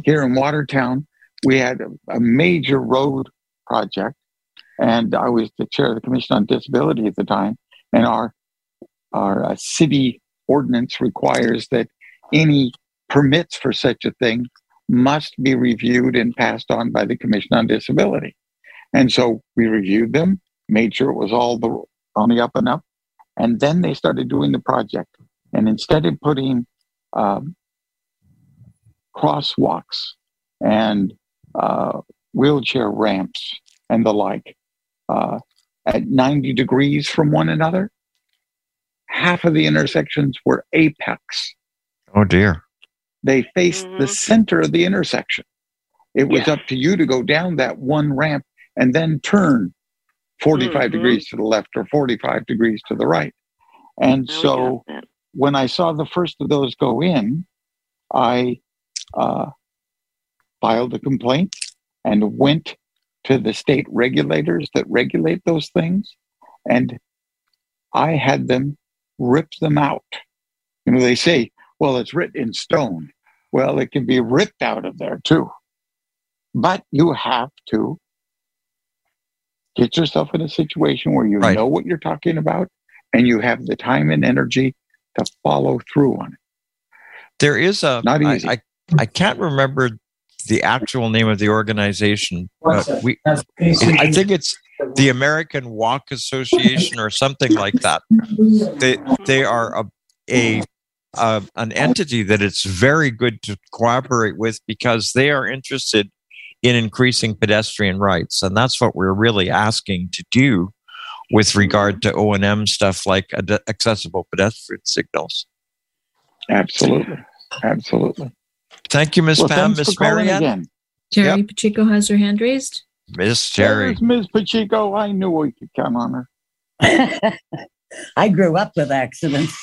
Here in Watertown, we had a major road project, and I was the chair of the Commission on Disability at the time, and our city ordinance requires that any permits for such a thing must be reviewed and passed on by the Commission on Disability. And so we reviewed them, made sure it was on the up and up. And then they started doing the project. And instead of putting crosswalks and wheelchair ramps and the like at 90 degrees from one another, half of the intersections were apex. Oh, dear. They faced the center of the intersection. It was up to you to go down that one ramp and then turn 45 degrees to the left or 45 degrees to the right. And so when I saw the first of those go in, I filed a complaint and went to the state regulators that regulate those things. And I had them rip them out. You know, they say, well, it's written in stone. Well, it can be ripped out of there too. But you have to get yourself in a situation where you know what you're talking about and you have the time and energy to follow through on it. There is not easy. I can't remember the actual name of the organization. I think it's the American Walk Association or something like that. They are an entity that it's very good to cooperate with because they are interested in increasing pedestrian rights. And that's what we're really asking to do with regard to O&M stuff like accessible pedestrian signals. Absolutely. Thank you, Ms. Pam. Ms. Marianne? Jerry Pacheco has her hand raised. Ms. Jerry. Ms. Pacheco, I knew we could count on her. I grew up with accidents.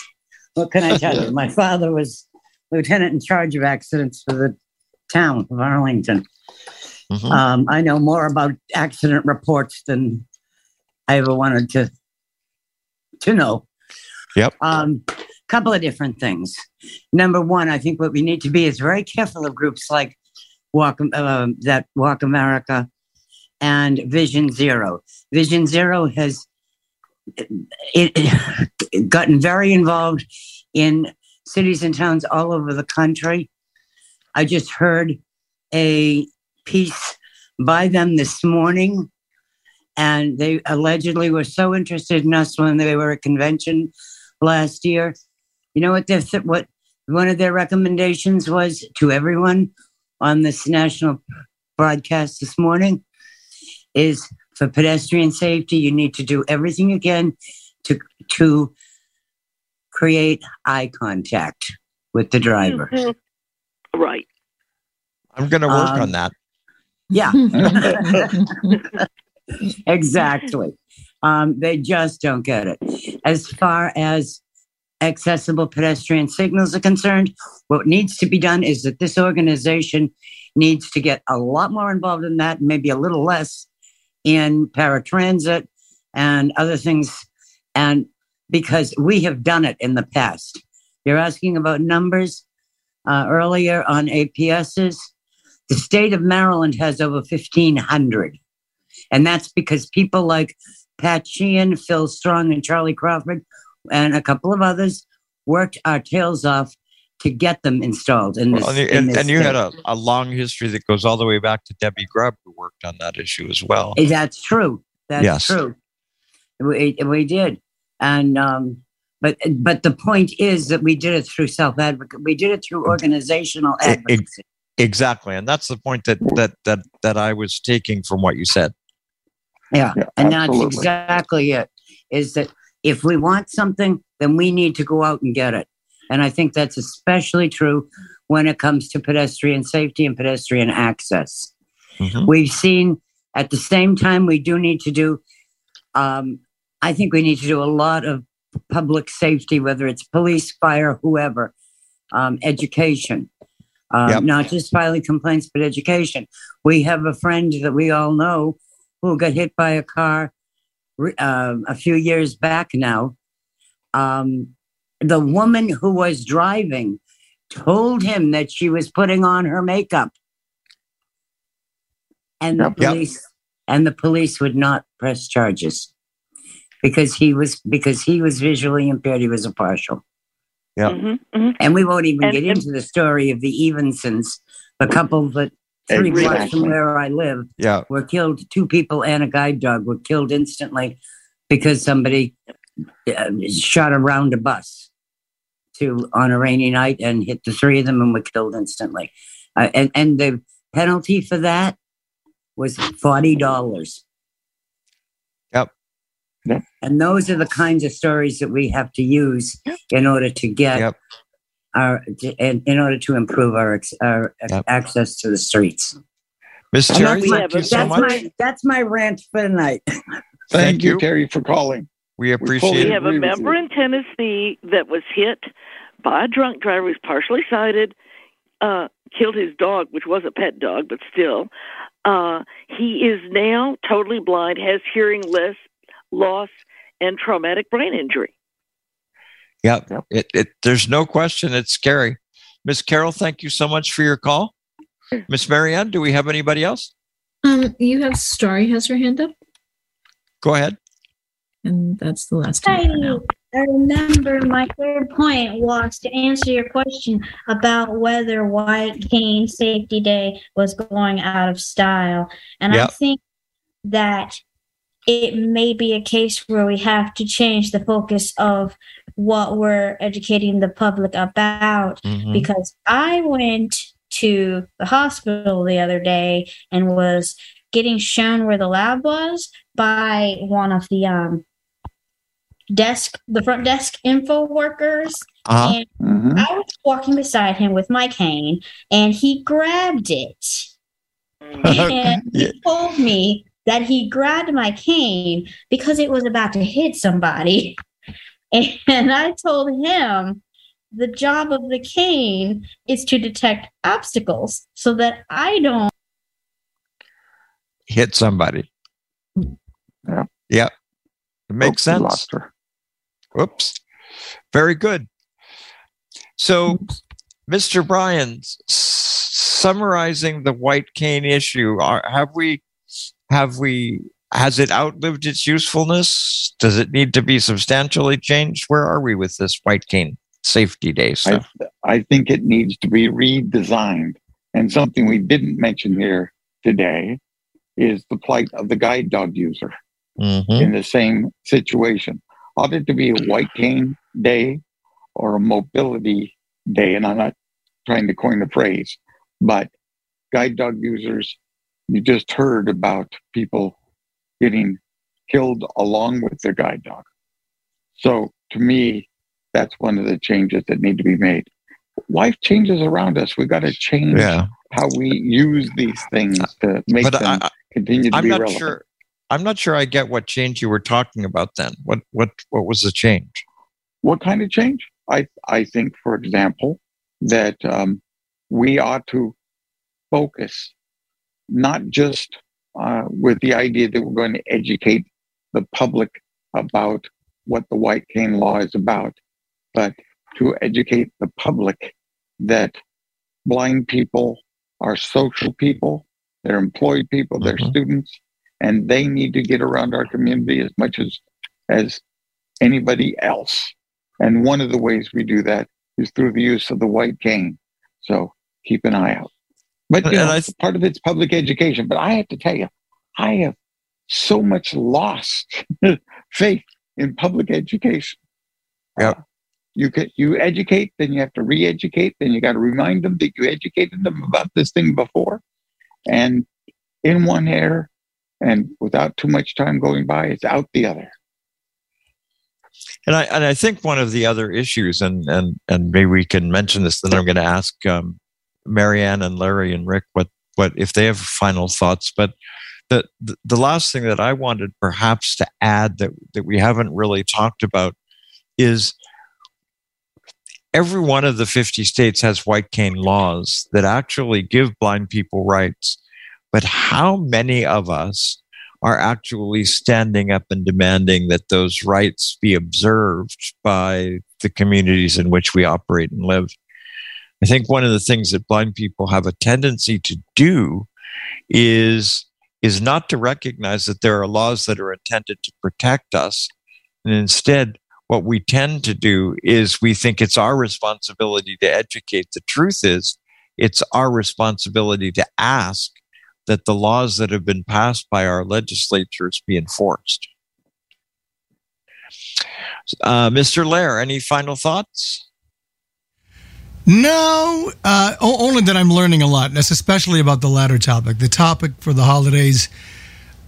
What can I tell you? My father was lieutenant in charge of accidents for the town of Arlington. I know more about accident reports than I ever wanted to know. Couple of different things. Number one, I think what we need to be is very careful of groups like Walk America and Vision Zero. Vision Zero has it gotten very involved in cities and towns all over the country. I just heard a piece by them this morning, and they allegedly were so interested in us when they were at convention last year You know what what one of their recommendations was to everyone on this national broadcast this morning is for pedestrian safety. You need to do everything you can to create eye contact with the driver. Mm-hmm. Right. I'm going to work on that. Yeah. Exactly. They just don't get it. As far as accessible pedestrian signals are concerned, what needs to be done is that this organization needs to get a lot more involved in that, maybe a little less in paratransit and other things, and because we have done it in the past. You're asking about numbers earlier on APSs. The state of Maryland has over 1,500, and that's because people like Pat Sheehan, Phil Strong, and Charlie Crawford, and a couple of others worked our tails off to get them installed. And you had a long history that goes all the way back to Debbie Grubb, who worked on that issue as well. That's true. That's true. We did. And but the point is that we did it through self-advocacy. We did it through organizational advocacy. Exactly. And that's the point that I was taking from what you said. Yeah and absolutely. That's exactly it, is that if we want something, then we need to go out and get it. And I think that's especially true when it comes to pedestrian safety and pedestrian access. Mm-hmm. We've seen at the same time we do need to do, I think we need to do a lot of public safety, whether it's police, fire, whoever, education. Yep. Not just filing complaints, but education. We have a friend that we all know who got hit by a car a few years back now. The woman who was driving told him that she was putting on her makeup, and the police would not press charges because he was visually impaired. He was a partial. Yeah, mm-hmm, mm-hmm. And we won't even get into the story of the Evensons, the couple that 3 blocks from where I live were killed. 2 people and a guide dog were killed instantly because somebody shot around a bus on a rainy night and hit the 3 of them and were killed instantly. And the penalty for that was $40. Yep. And those are the kinds of stories that we have to use in order to get in order to improve our access to the streets. Ms. Terry, thank you so much. That's my rant for tonight. Thank you, Terry, for calling. We appreciate it. We have a member in Tennessee that was hit by a drunk driver who's partially sighted, killed his dog, which was a pet dog, but still. He is now totally blind, has hearing loss, and traumatic brain injury. Yeah, there's no question. It's scary. Miss Carol, thank you so much for your call. Miss Marianne, do we have anybody else? Starry has her hand up. Go ahead. And that's the last one. I remember my third point was to answer your question about whether White Cane Safety Day was going out of style. And I think that it may be a case where we have to change the focus of what we're educating the public about, mm-hmm. because I went to the hospital the other day and was getting shown where the lab was by one of the front desk info workers. Uh-huh. And mm-hmm. I was walking beside him with my cane, and he grabbed it. And he told me that he grabbed my cane because it was about to hit somebody. And I told him the job of the cane is to detect obstacles so that I don't hit somebody. Yeah. It makes sense. Lost her. Oops. Very good. So, Mr. Bryan, summarizing the White Cane issue, has it outlived its usefulness? Does it need to be substantially changed? Where are we with this White Cane Safety Day stuff? I think it needs to be redesigned. And something we didn't mention here today is the plight of the guide dog user mm-hmm. in the same situation. Ought it to be a White Cane Day? or a mobility day, and I'm not trying to coin the phrase, but guide dog users, you just heard about people getting killed along with their guide dog. So to me, that's one of the changes that need to be made. Life changes around us. We've got to change how we use these things to make them continue to be relevant. I'm not sure I get what change you were talking about then. What was the change? What kind of change? I think, for example, that we ought to focus not just with the idea that we're going to educate the public about what the White Cane Law is about, but to educate the public that blind people are social people, they're employed people, they're students, and they need to get around our community as much as anybody else. And one of the ways we do that is through the use of the white cane. So keep an eye out. But you know, part of it's public education. But I have to tell you, I have so much lost faith in public education. Yep. You educate, then you have to re-educate, then you got to remind them that you educated them about this thing before. And in one ear, and without too much time going by, it's out the other. And I think one of the other issues, and maybe we can mention this, then I'm going to ask Marianne and Larry and Rick what if they have final thoughts. But the last thing that I wanted perhaps to add that we haven't really talked about is every one of the 50 states has white cane laws that actually give blind people rights. But how many of us are actually standing up and demanding that those rights be observed by the communities in which we operate and live? I think one of the things that blind people have a tendency to do is not to recognize that there are laws that are intended to protect us. And instead, what we tend to do is we think it's our responsibility to educate. The truth is, it's our responsibility to ask that the laws that have been passed by our legislatures be enforced. Mr. Lair, any final thoughts? No, only that I'm learning a lot, and that's especially about the latter topic. The topic for the holidays,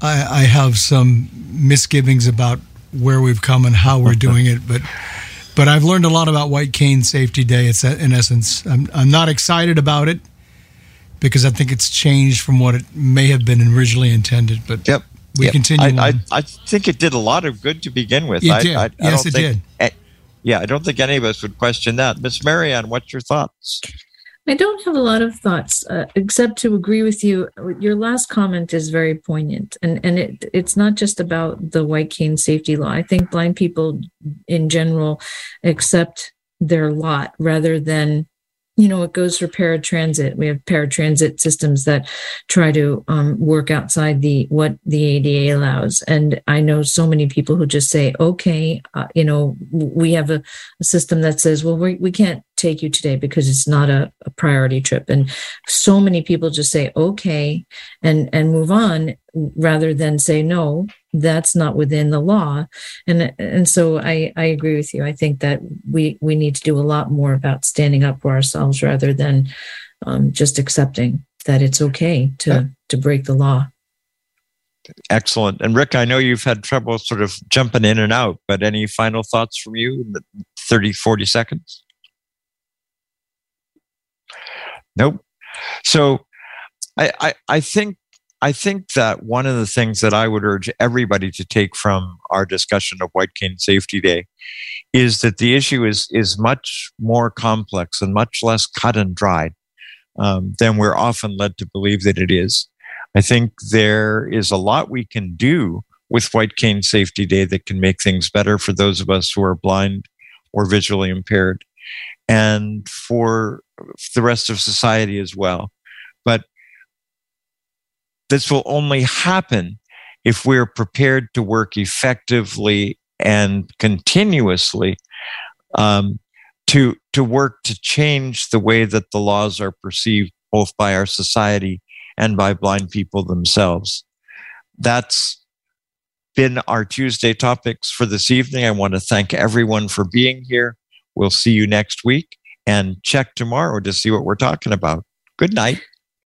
I have some misgivings about where we've come and how we're doing it, but I've learned a lot about White Cane Safety Day. It's in essence, I'm not excited about it, because I think it's changed from what it may have been originally intended, but we continue on. I think it did a lot of good to begin with. It did. I don't think any of us would question that. Miss Marianne, what's your thoughts? I don't have a lot of thoughts, except to agree with you. Your last comment is very poignant, and it's not just about the White Cane Safety Law. I think blind people in general accept their lot rather than, it goes for paratransit. We have paratransit systems that try to work outside what the ADA allows. And I know so many people who just say, okay, we have a system that says, well, we can't take you today because it's not a priority trip. And so many people just say, okay, and move on rather than say, no, that's not within the law. And so I agree with you. I think that we need to do a lot more about standing up for ourselves rather than just accepting that it's okay to break the law. Excellent. And Rick, I know you've had trouble sort of jumping in and out, but any final thoughts from you in the 30, 40 seconds? Nope. So I think that one of the things that I would urge everybody to take from our discussion of White Cane Safety Day is that the issue is much more complex and much less cut and dried than we're often led to believe that it is. I think there is a lot we can do with White Cane Safety Day that can make things better for those of us who are blind or visually impaired, and for the rest of society as well. But this will only happen if we're prepared to work effectively and continuously to work to change the way that the laws are perceived, both by our society and by blind people themselves. That's been our Tuesday Topics for this evening. I want to thank everyone for being here. We'll see you next week, and check tomorrow to see what we're talking about. Good night.